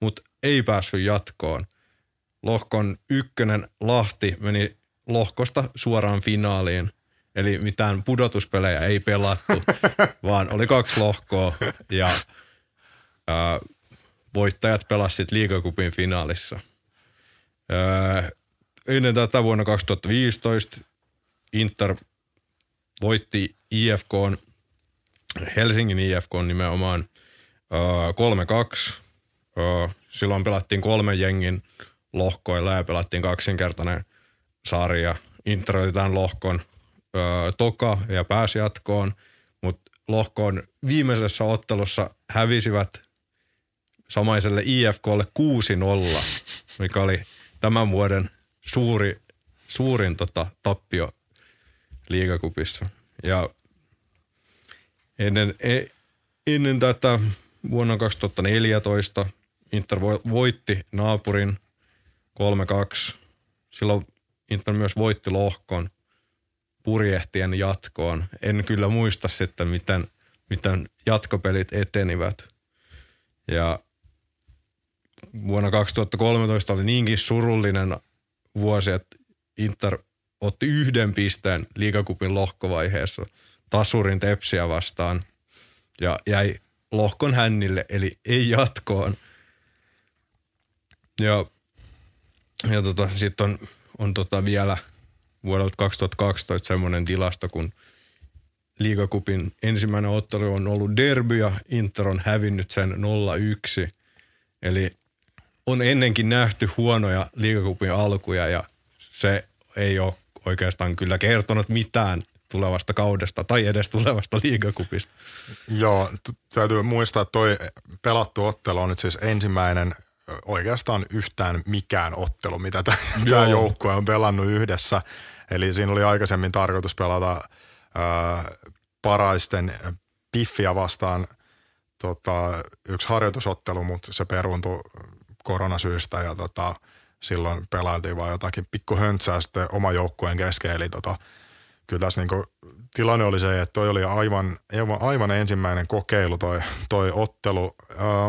mutta ei päässyt jatkoon. Lohkon 1 Lahti meni lohkosta suoraan finaaliin. Eli mitään pudotuspelejä ei pelattu, vaan oli 2 lohkoa ja voittajat pelasivat liigacupin finaalissa. Ennen tätä vuonna 2015 Inter voitti IFK:n, Helsingin IFK:n nimenomaan 3-2. Silloin pelattiin 3 jengin lohkoilla ja pelattiin kaksinkertainen sarja. Inter oli tämän lohkon toka ja pääsi jatkoon, mutta lohkoon viimeisessä ottelussa hävisivät samaiselle IFK:lle 6-0, mikä oli tämän vuoden suurin tappio liigacupissa. Ja ennen tätä vuonna 2014 Inter voitti naapurin 3-2. Silloin Inter myös voitti lohkon purjehtien jatkoon. En kyllä muista sitten, miten jatkopelit etenivät. Ja vuonna 2013 oli niinkin surullinen vuosi, että Inter otti 1 pisteen liigacupin lohkovaiheessa tasurin Tepsiä vastaan ja jäi lohkon hännille, eli ei jatkoon. Ja sitten on vielä vuodelta 2012 semmoinen tilasto, kun liigacupin ensimmäinen ottelu on ollut derby ja Inter on hävinnyt sen 0-1. Eli on ennenkin nähty huonoja liigacupin alkuja ja se ei ole oikeastaan kyllä kertonut mitään tulevasta kaudesta tai edes tulevasta liigacupista. Joo, täytyy muistaa, että toi pelattu ottelu on nyt siis ensimmäinen oikeastaan yhtään mikään ottelu, mitä tämä joukkue on pelannut yhdessä. Eli siinä oli aikaisemmin tarkoitus pelata Paraisten Piffiä vastaan yksi harjoitusottelu, mutta se peruuntui koronasyistä ja silloin pelailtiin vaan jotakin pikkuhöntsää sitten oman joukkueen kesken. Eli kyllä tässä niinku tilanne oli se, että toi oli aivan ensimmäinen kokeilu toi ottelu,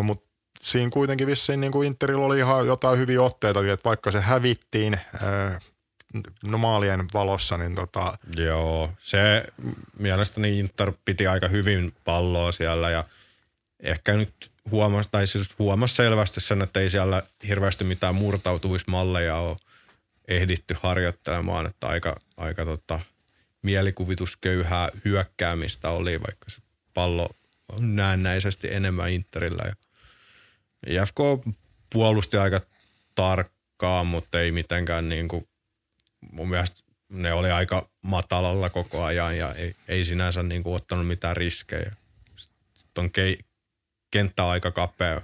mutta siinä kuitenkin vissiin niin kuin Interillä oli ihan jotain hyviä otteita, että vaikka se hävittiin maalien valossa, niin Joo, se mielestäni Inter piti aika hyvin palloa siellä ja ehkä nyt huomasi selvästi sen, että ei siellä hirveästi mitään murtautuvismalleja ole ehditty harjoittelemaan, että aika mielikuvitusköyhää hyökkäämistä oli, vaikka se pallo on näennäisesti enemmän Interillä ja IFK puolusti aika tarkkaan, mutta ei mitenkään mun mielestä ne oli aika matalalla koko ajan ja ei sinänsä ottanut mitään riskejä. Sitten on kenttä aika kapea,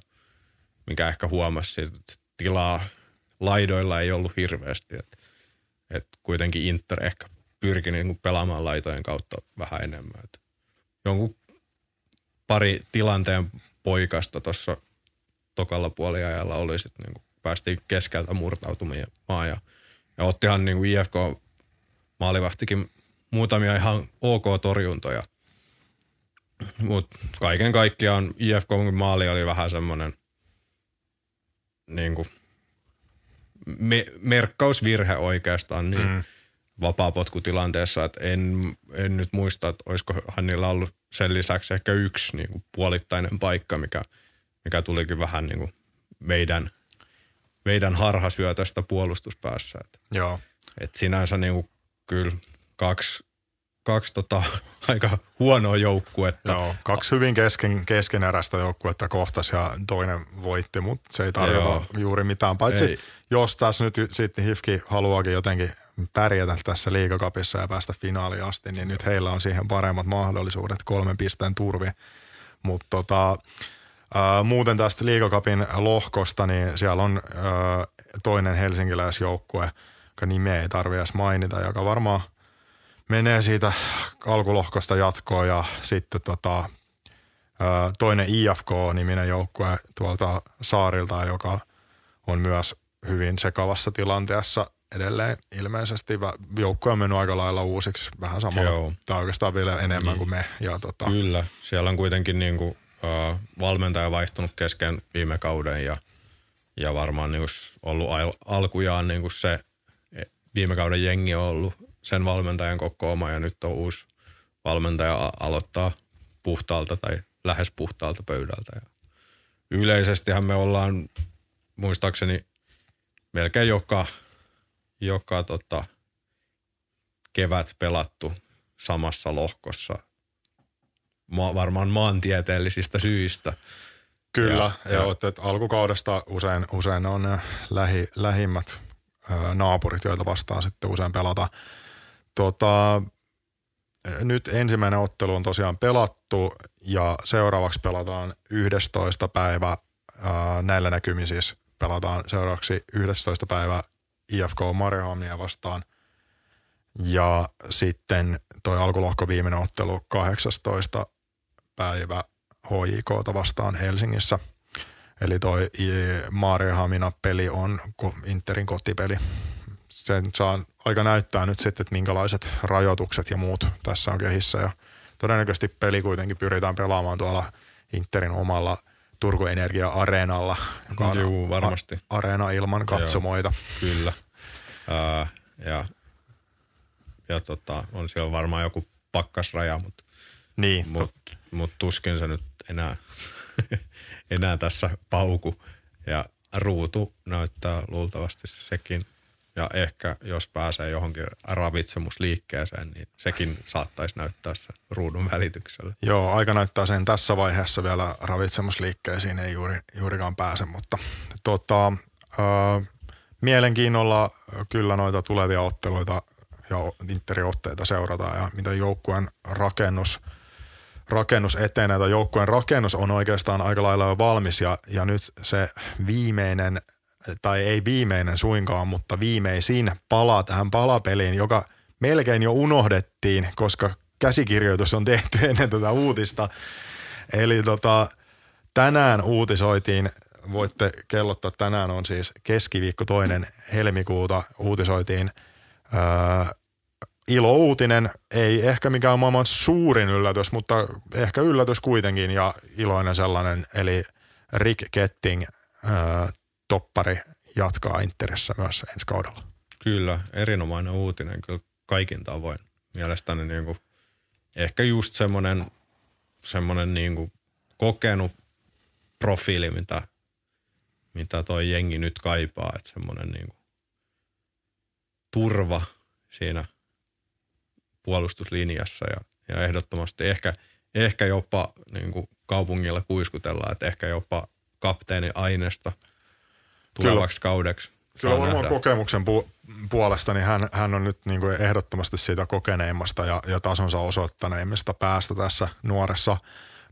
mikä ehkä huomasi, että tilaa laidoilla ei ollut hirveästi. Et kuitenkin Inter ehkä pyrki pelaamaan laitojen kautta vähän enemmän. Et jonkun pari tilanteen poikasta tuossa tokalla puoliajalla oli sitten, päästiin keskeltä murtautumaan ja ottihan IFK maalivahtikin muutamia ihan ok torjuntoja. Mutta kaiken kaikkiaan IFK maali oli vähän semmoinen merkkausvirhe oikeastaan niin vapaapotkutilanteessa, että en nyt muista, että olisikohan niillä ollut sen lisäksi ehkä yksi puolittainen paikka, mikä tulikin vähän meidän harhasyötöstä puolustuspäässä. Joo. Et sinänsä kyllä kaksi aika huonoa joukkuetta. Joo, 2 hyvin keskeneräistä joukkuetta kohtasi ja toinen voitti, mutta se ei tarjota juuri mitään. Paitsi ei. Jos tässä nyt sitten HIFK haluaakin jotenkin pärjätä tässä liigacupissa ja päästä finaaliin asti, niin nyt heillä on siihen paremmat mahdollisuudet 3 pisteen turvi. Mutta muuten tästä liigacupin lohkosta, niin siellä on toinen helsinkiläisjoukkue, joka nimeä ei tarvitse edes mainita, joka varmaan menee siitä alkulohkosta jatkoon. Ja sitten toinen IFK-niminen joukkue tuolta Saarilta, joka on myös hyvin sekavassa tilanteessa edelleen. Ilmeisesti joukkue on mennyt aika lailla uusiksi vähän samalla. Tai oikeastaan vielä enemmän kuin me. Ja kyllä, siellä on kuitenkin valmentaja vaihtunut kesken viime kauden ja varmaan ollut alkujaan se viime kauden jengi on ollut sen valmentajan kokoomaan ja nyt on uusi valmentaja aloittaa puhtaalta tai lähes puhtaalta pöydältä. Ja yleisestihän me ollaan muistaakseni melkein joka kevät pelattu samassa lohkossa varmaan maantieteellisistä syistä. Kyllä, ja että alkukaudesta usein on lähimmät naapurit, joita vastaan sitten usein pelata. Nyt ensimmäinen ottelu on tosiaan pelattu ja seuraavaksi pelataan 11. päivä, näillä näkymin siis pelataan seuraavaksi 11. päivä IFK Mariehamnia vastaan ja sitten toi alkulohko viimeinen ottelu 18. päivä HJK:ta vastaan Helsingissä. Eli toi Mariehamnin peli on Interin kotipeli. Sen saa aika näyttää nyt sitten, että minkälaiset rajoitukset ja muut tässä on kehissä. Ja todennäköisesti peli kuitenkin pyritään pelaamaan tuolla Interin omalla Turku Energia-areenalla, joka on varmasti areena ilman katsomoita. Joo, kyllä. On siellä varmaan joku pakkasraja, mutta niin, mut tuskin se nyt enää tässä pauku. Ja ruutu näyttää luultavasti sekin. Ja ehkä jos pääsee johonkin ravitsemusliikkeeseen, niin sekin saattaisi näyttää sen ruudun välityksellä. Joo, aika näyttää sen tässä vaiheessa vielä ravitsemusliikkeisiin, ei juurikaan pääse, mutta mielenkiinnolla kyllä noita tulevia otteluita ja interiotteita seurataan ja mitä joukkueen rakennus etenee. Tai joukkueen rakennus on oikeastaan aika lailla jo valmis ja nyt se viimeinen, tai ei viimeinen suinkaan, mutta viimeisin pala tähän palapeliin, joka melkein jo unohdettiin, koska käsikirjoitus on tehty ennen tätä uutista. Eli tänään uutisoitiin, voitte kellottaa, tänään on siis keskiviikko 2. helmikuuta, uutisoitiin ilouutinen, ei ehkä mikään maailman suurin yllätys, mutta ehkä yllätys kuitenkin ja iloinen sellainen, eli Rick Ketting toppari jatkaa Interissä myös ensi kaudella. Kyllä, erinomainen uutinen kyllä kaikin tavoin. Mielestäni niinku, ehkä just semmoinen niinku kokenut profiili, mitä toi jengi nyt kaipaa. Että semmoinen niinku turva siinä puolustuslinjassa ja ehdottomasti ehkä jopa niinku kaupungilla kuiskutellaan, että ehkä jopa kapteeni aineesta tulevaksi kaudeksi. Kyllä varmaan kokemuksen puolesta, niin hän on nyt niin kuin ehdottomasti siitä kokeneimmasta ja tasonsa osoittaneimmasta päästä tässä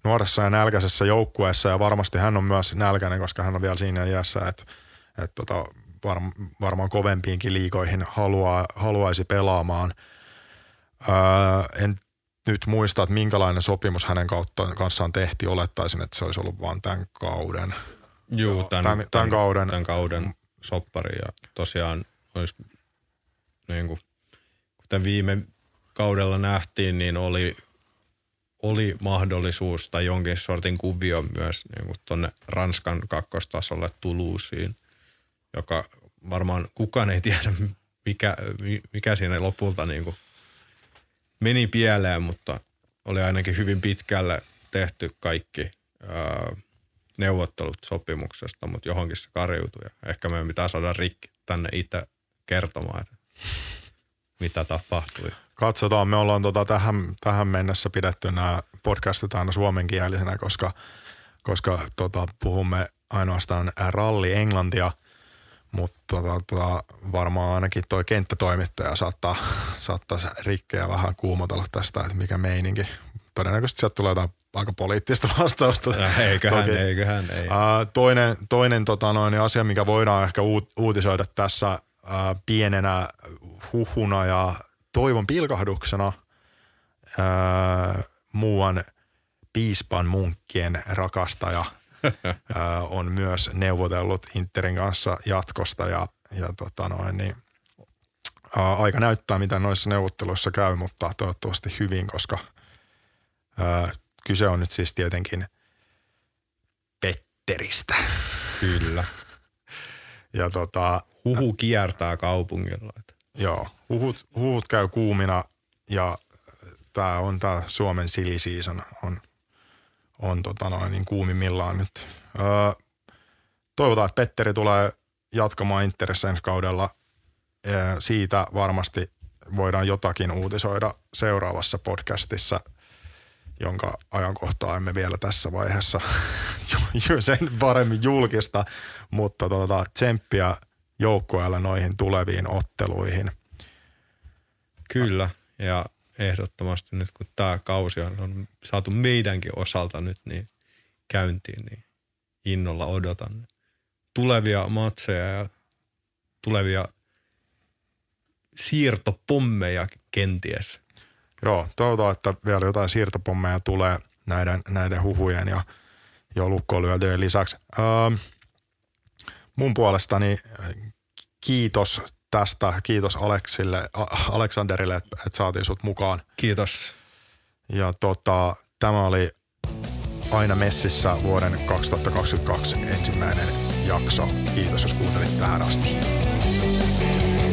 nuoressa ja nälkäisessä joukkueessa. Ja varmasti hän on myös nälkäinen, koska hän on vielä siinä iässä, että varmaan kovempiinkin liigoihin haluaisi pelaamaan. En nyt muista, että minkälainen sopimus hänen kanssaan tehtiin. Olettaisin, että se olisi ollut vain tämän kauden. Joo, tämän kauden soppari ja tosiaan olisi niin kuin, kuten viime kaudella nähtiin, niin oli mahdollisuus tai jonkin sortin kuvio myös niin tuonne Ranskan kakkostasolle Toulouseen, joka varmaan kukaan ei tiedä mikä siinä lopulta niin kuin meni pieleen, mutta oli ainakin hyvin pitkälle tehty kaikki neuvottelut sopimuksesta, mutta johonkin se karjuutui. Ehkä meidän pitää saada Rikki tänne itse kertomaan, että mitä tapahtui. Katsotaan, me ollaan tähän mennessä pidetty nämä podcastit aina suomenkielisenä, koska puhumme ainoastaan ralli englantia, mutta varmaan ainakin toi kenttätoimittaja saattaa Rikkeä vähän kuumotella tästä, että mikä meininki. Todennäköisesti sieltä tulee jotain aika poliittista vastausta. Eiköhän. Toinen asia, mikä voidaan ehkä uutisoida tässä pienenä huhuna ja toivon pilkahduksena muuan piispan munkkien rakastaja on myös neuvotellut Interin kanssa jatkosta ja aika näyttää, mitä noissa neuvotteluissa käy, mutta toivottavasti hyvin, koska kyse on nyt siis tietenkin Petteristä. Kyllä. Huhu kiertää kaupungilla, että Joo, huhut käy kuumina ja tämä on tämä Suomen silly season on niin kuumimmillaan nyt. Toivotaan, että Petteri tulee jatkamaan Interissä ensi kaudella. Siitä varmasti voidaan jotakin uutisoida seuraavassa podcastissa, jonka ajankohtaa emme vielä tässä vaiheessa sen paremmin julkista, mutta tsemppiä joukkueella noihin tuleviin otteluihin. Kyllä, ja ehdottomasti nyt kun tämä kausi on saatu meidänkin osalta nyt niin käyntiin, niin innolla odotan tulevia matseja ja tulevia siirtopommeja kenties. Joo, toivotaan, että vielä jotain siirtopommeja tulee näiden huhujen ja jo lukkolyötyjen lisäksi. Mun puolestani kiitos tästä. Kiitos Aleksanderille, että saatiin sut mukaan. Kiitos. Ja tämä oli Aina messissä vuoden 2022 ensimmäinen jakso. Kiitos, jos kuuntelit tähän asti.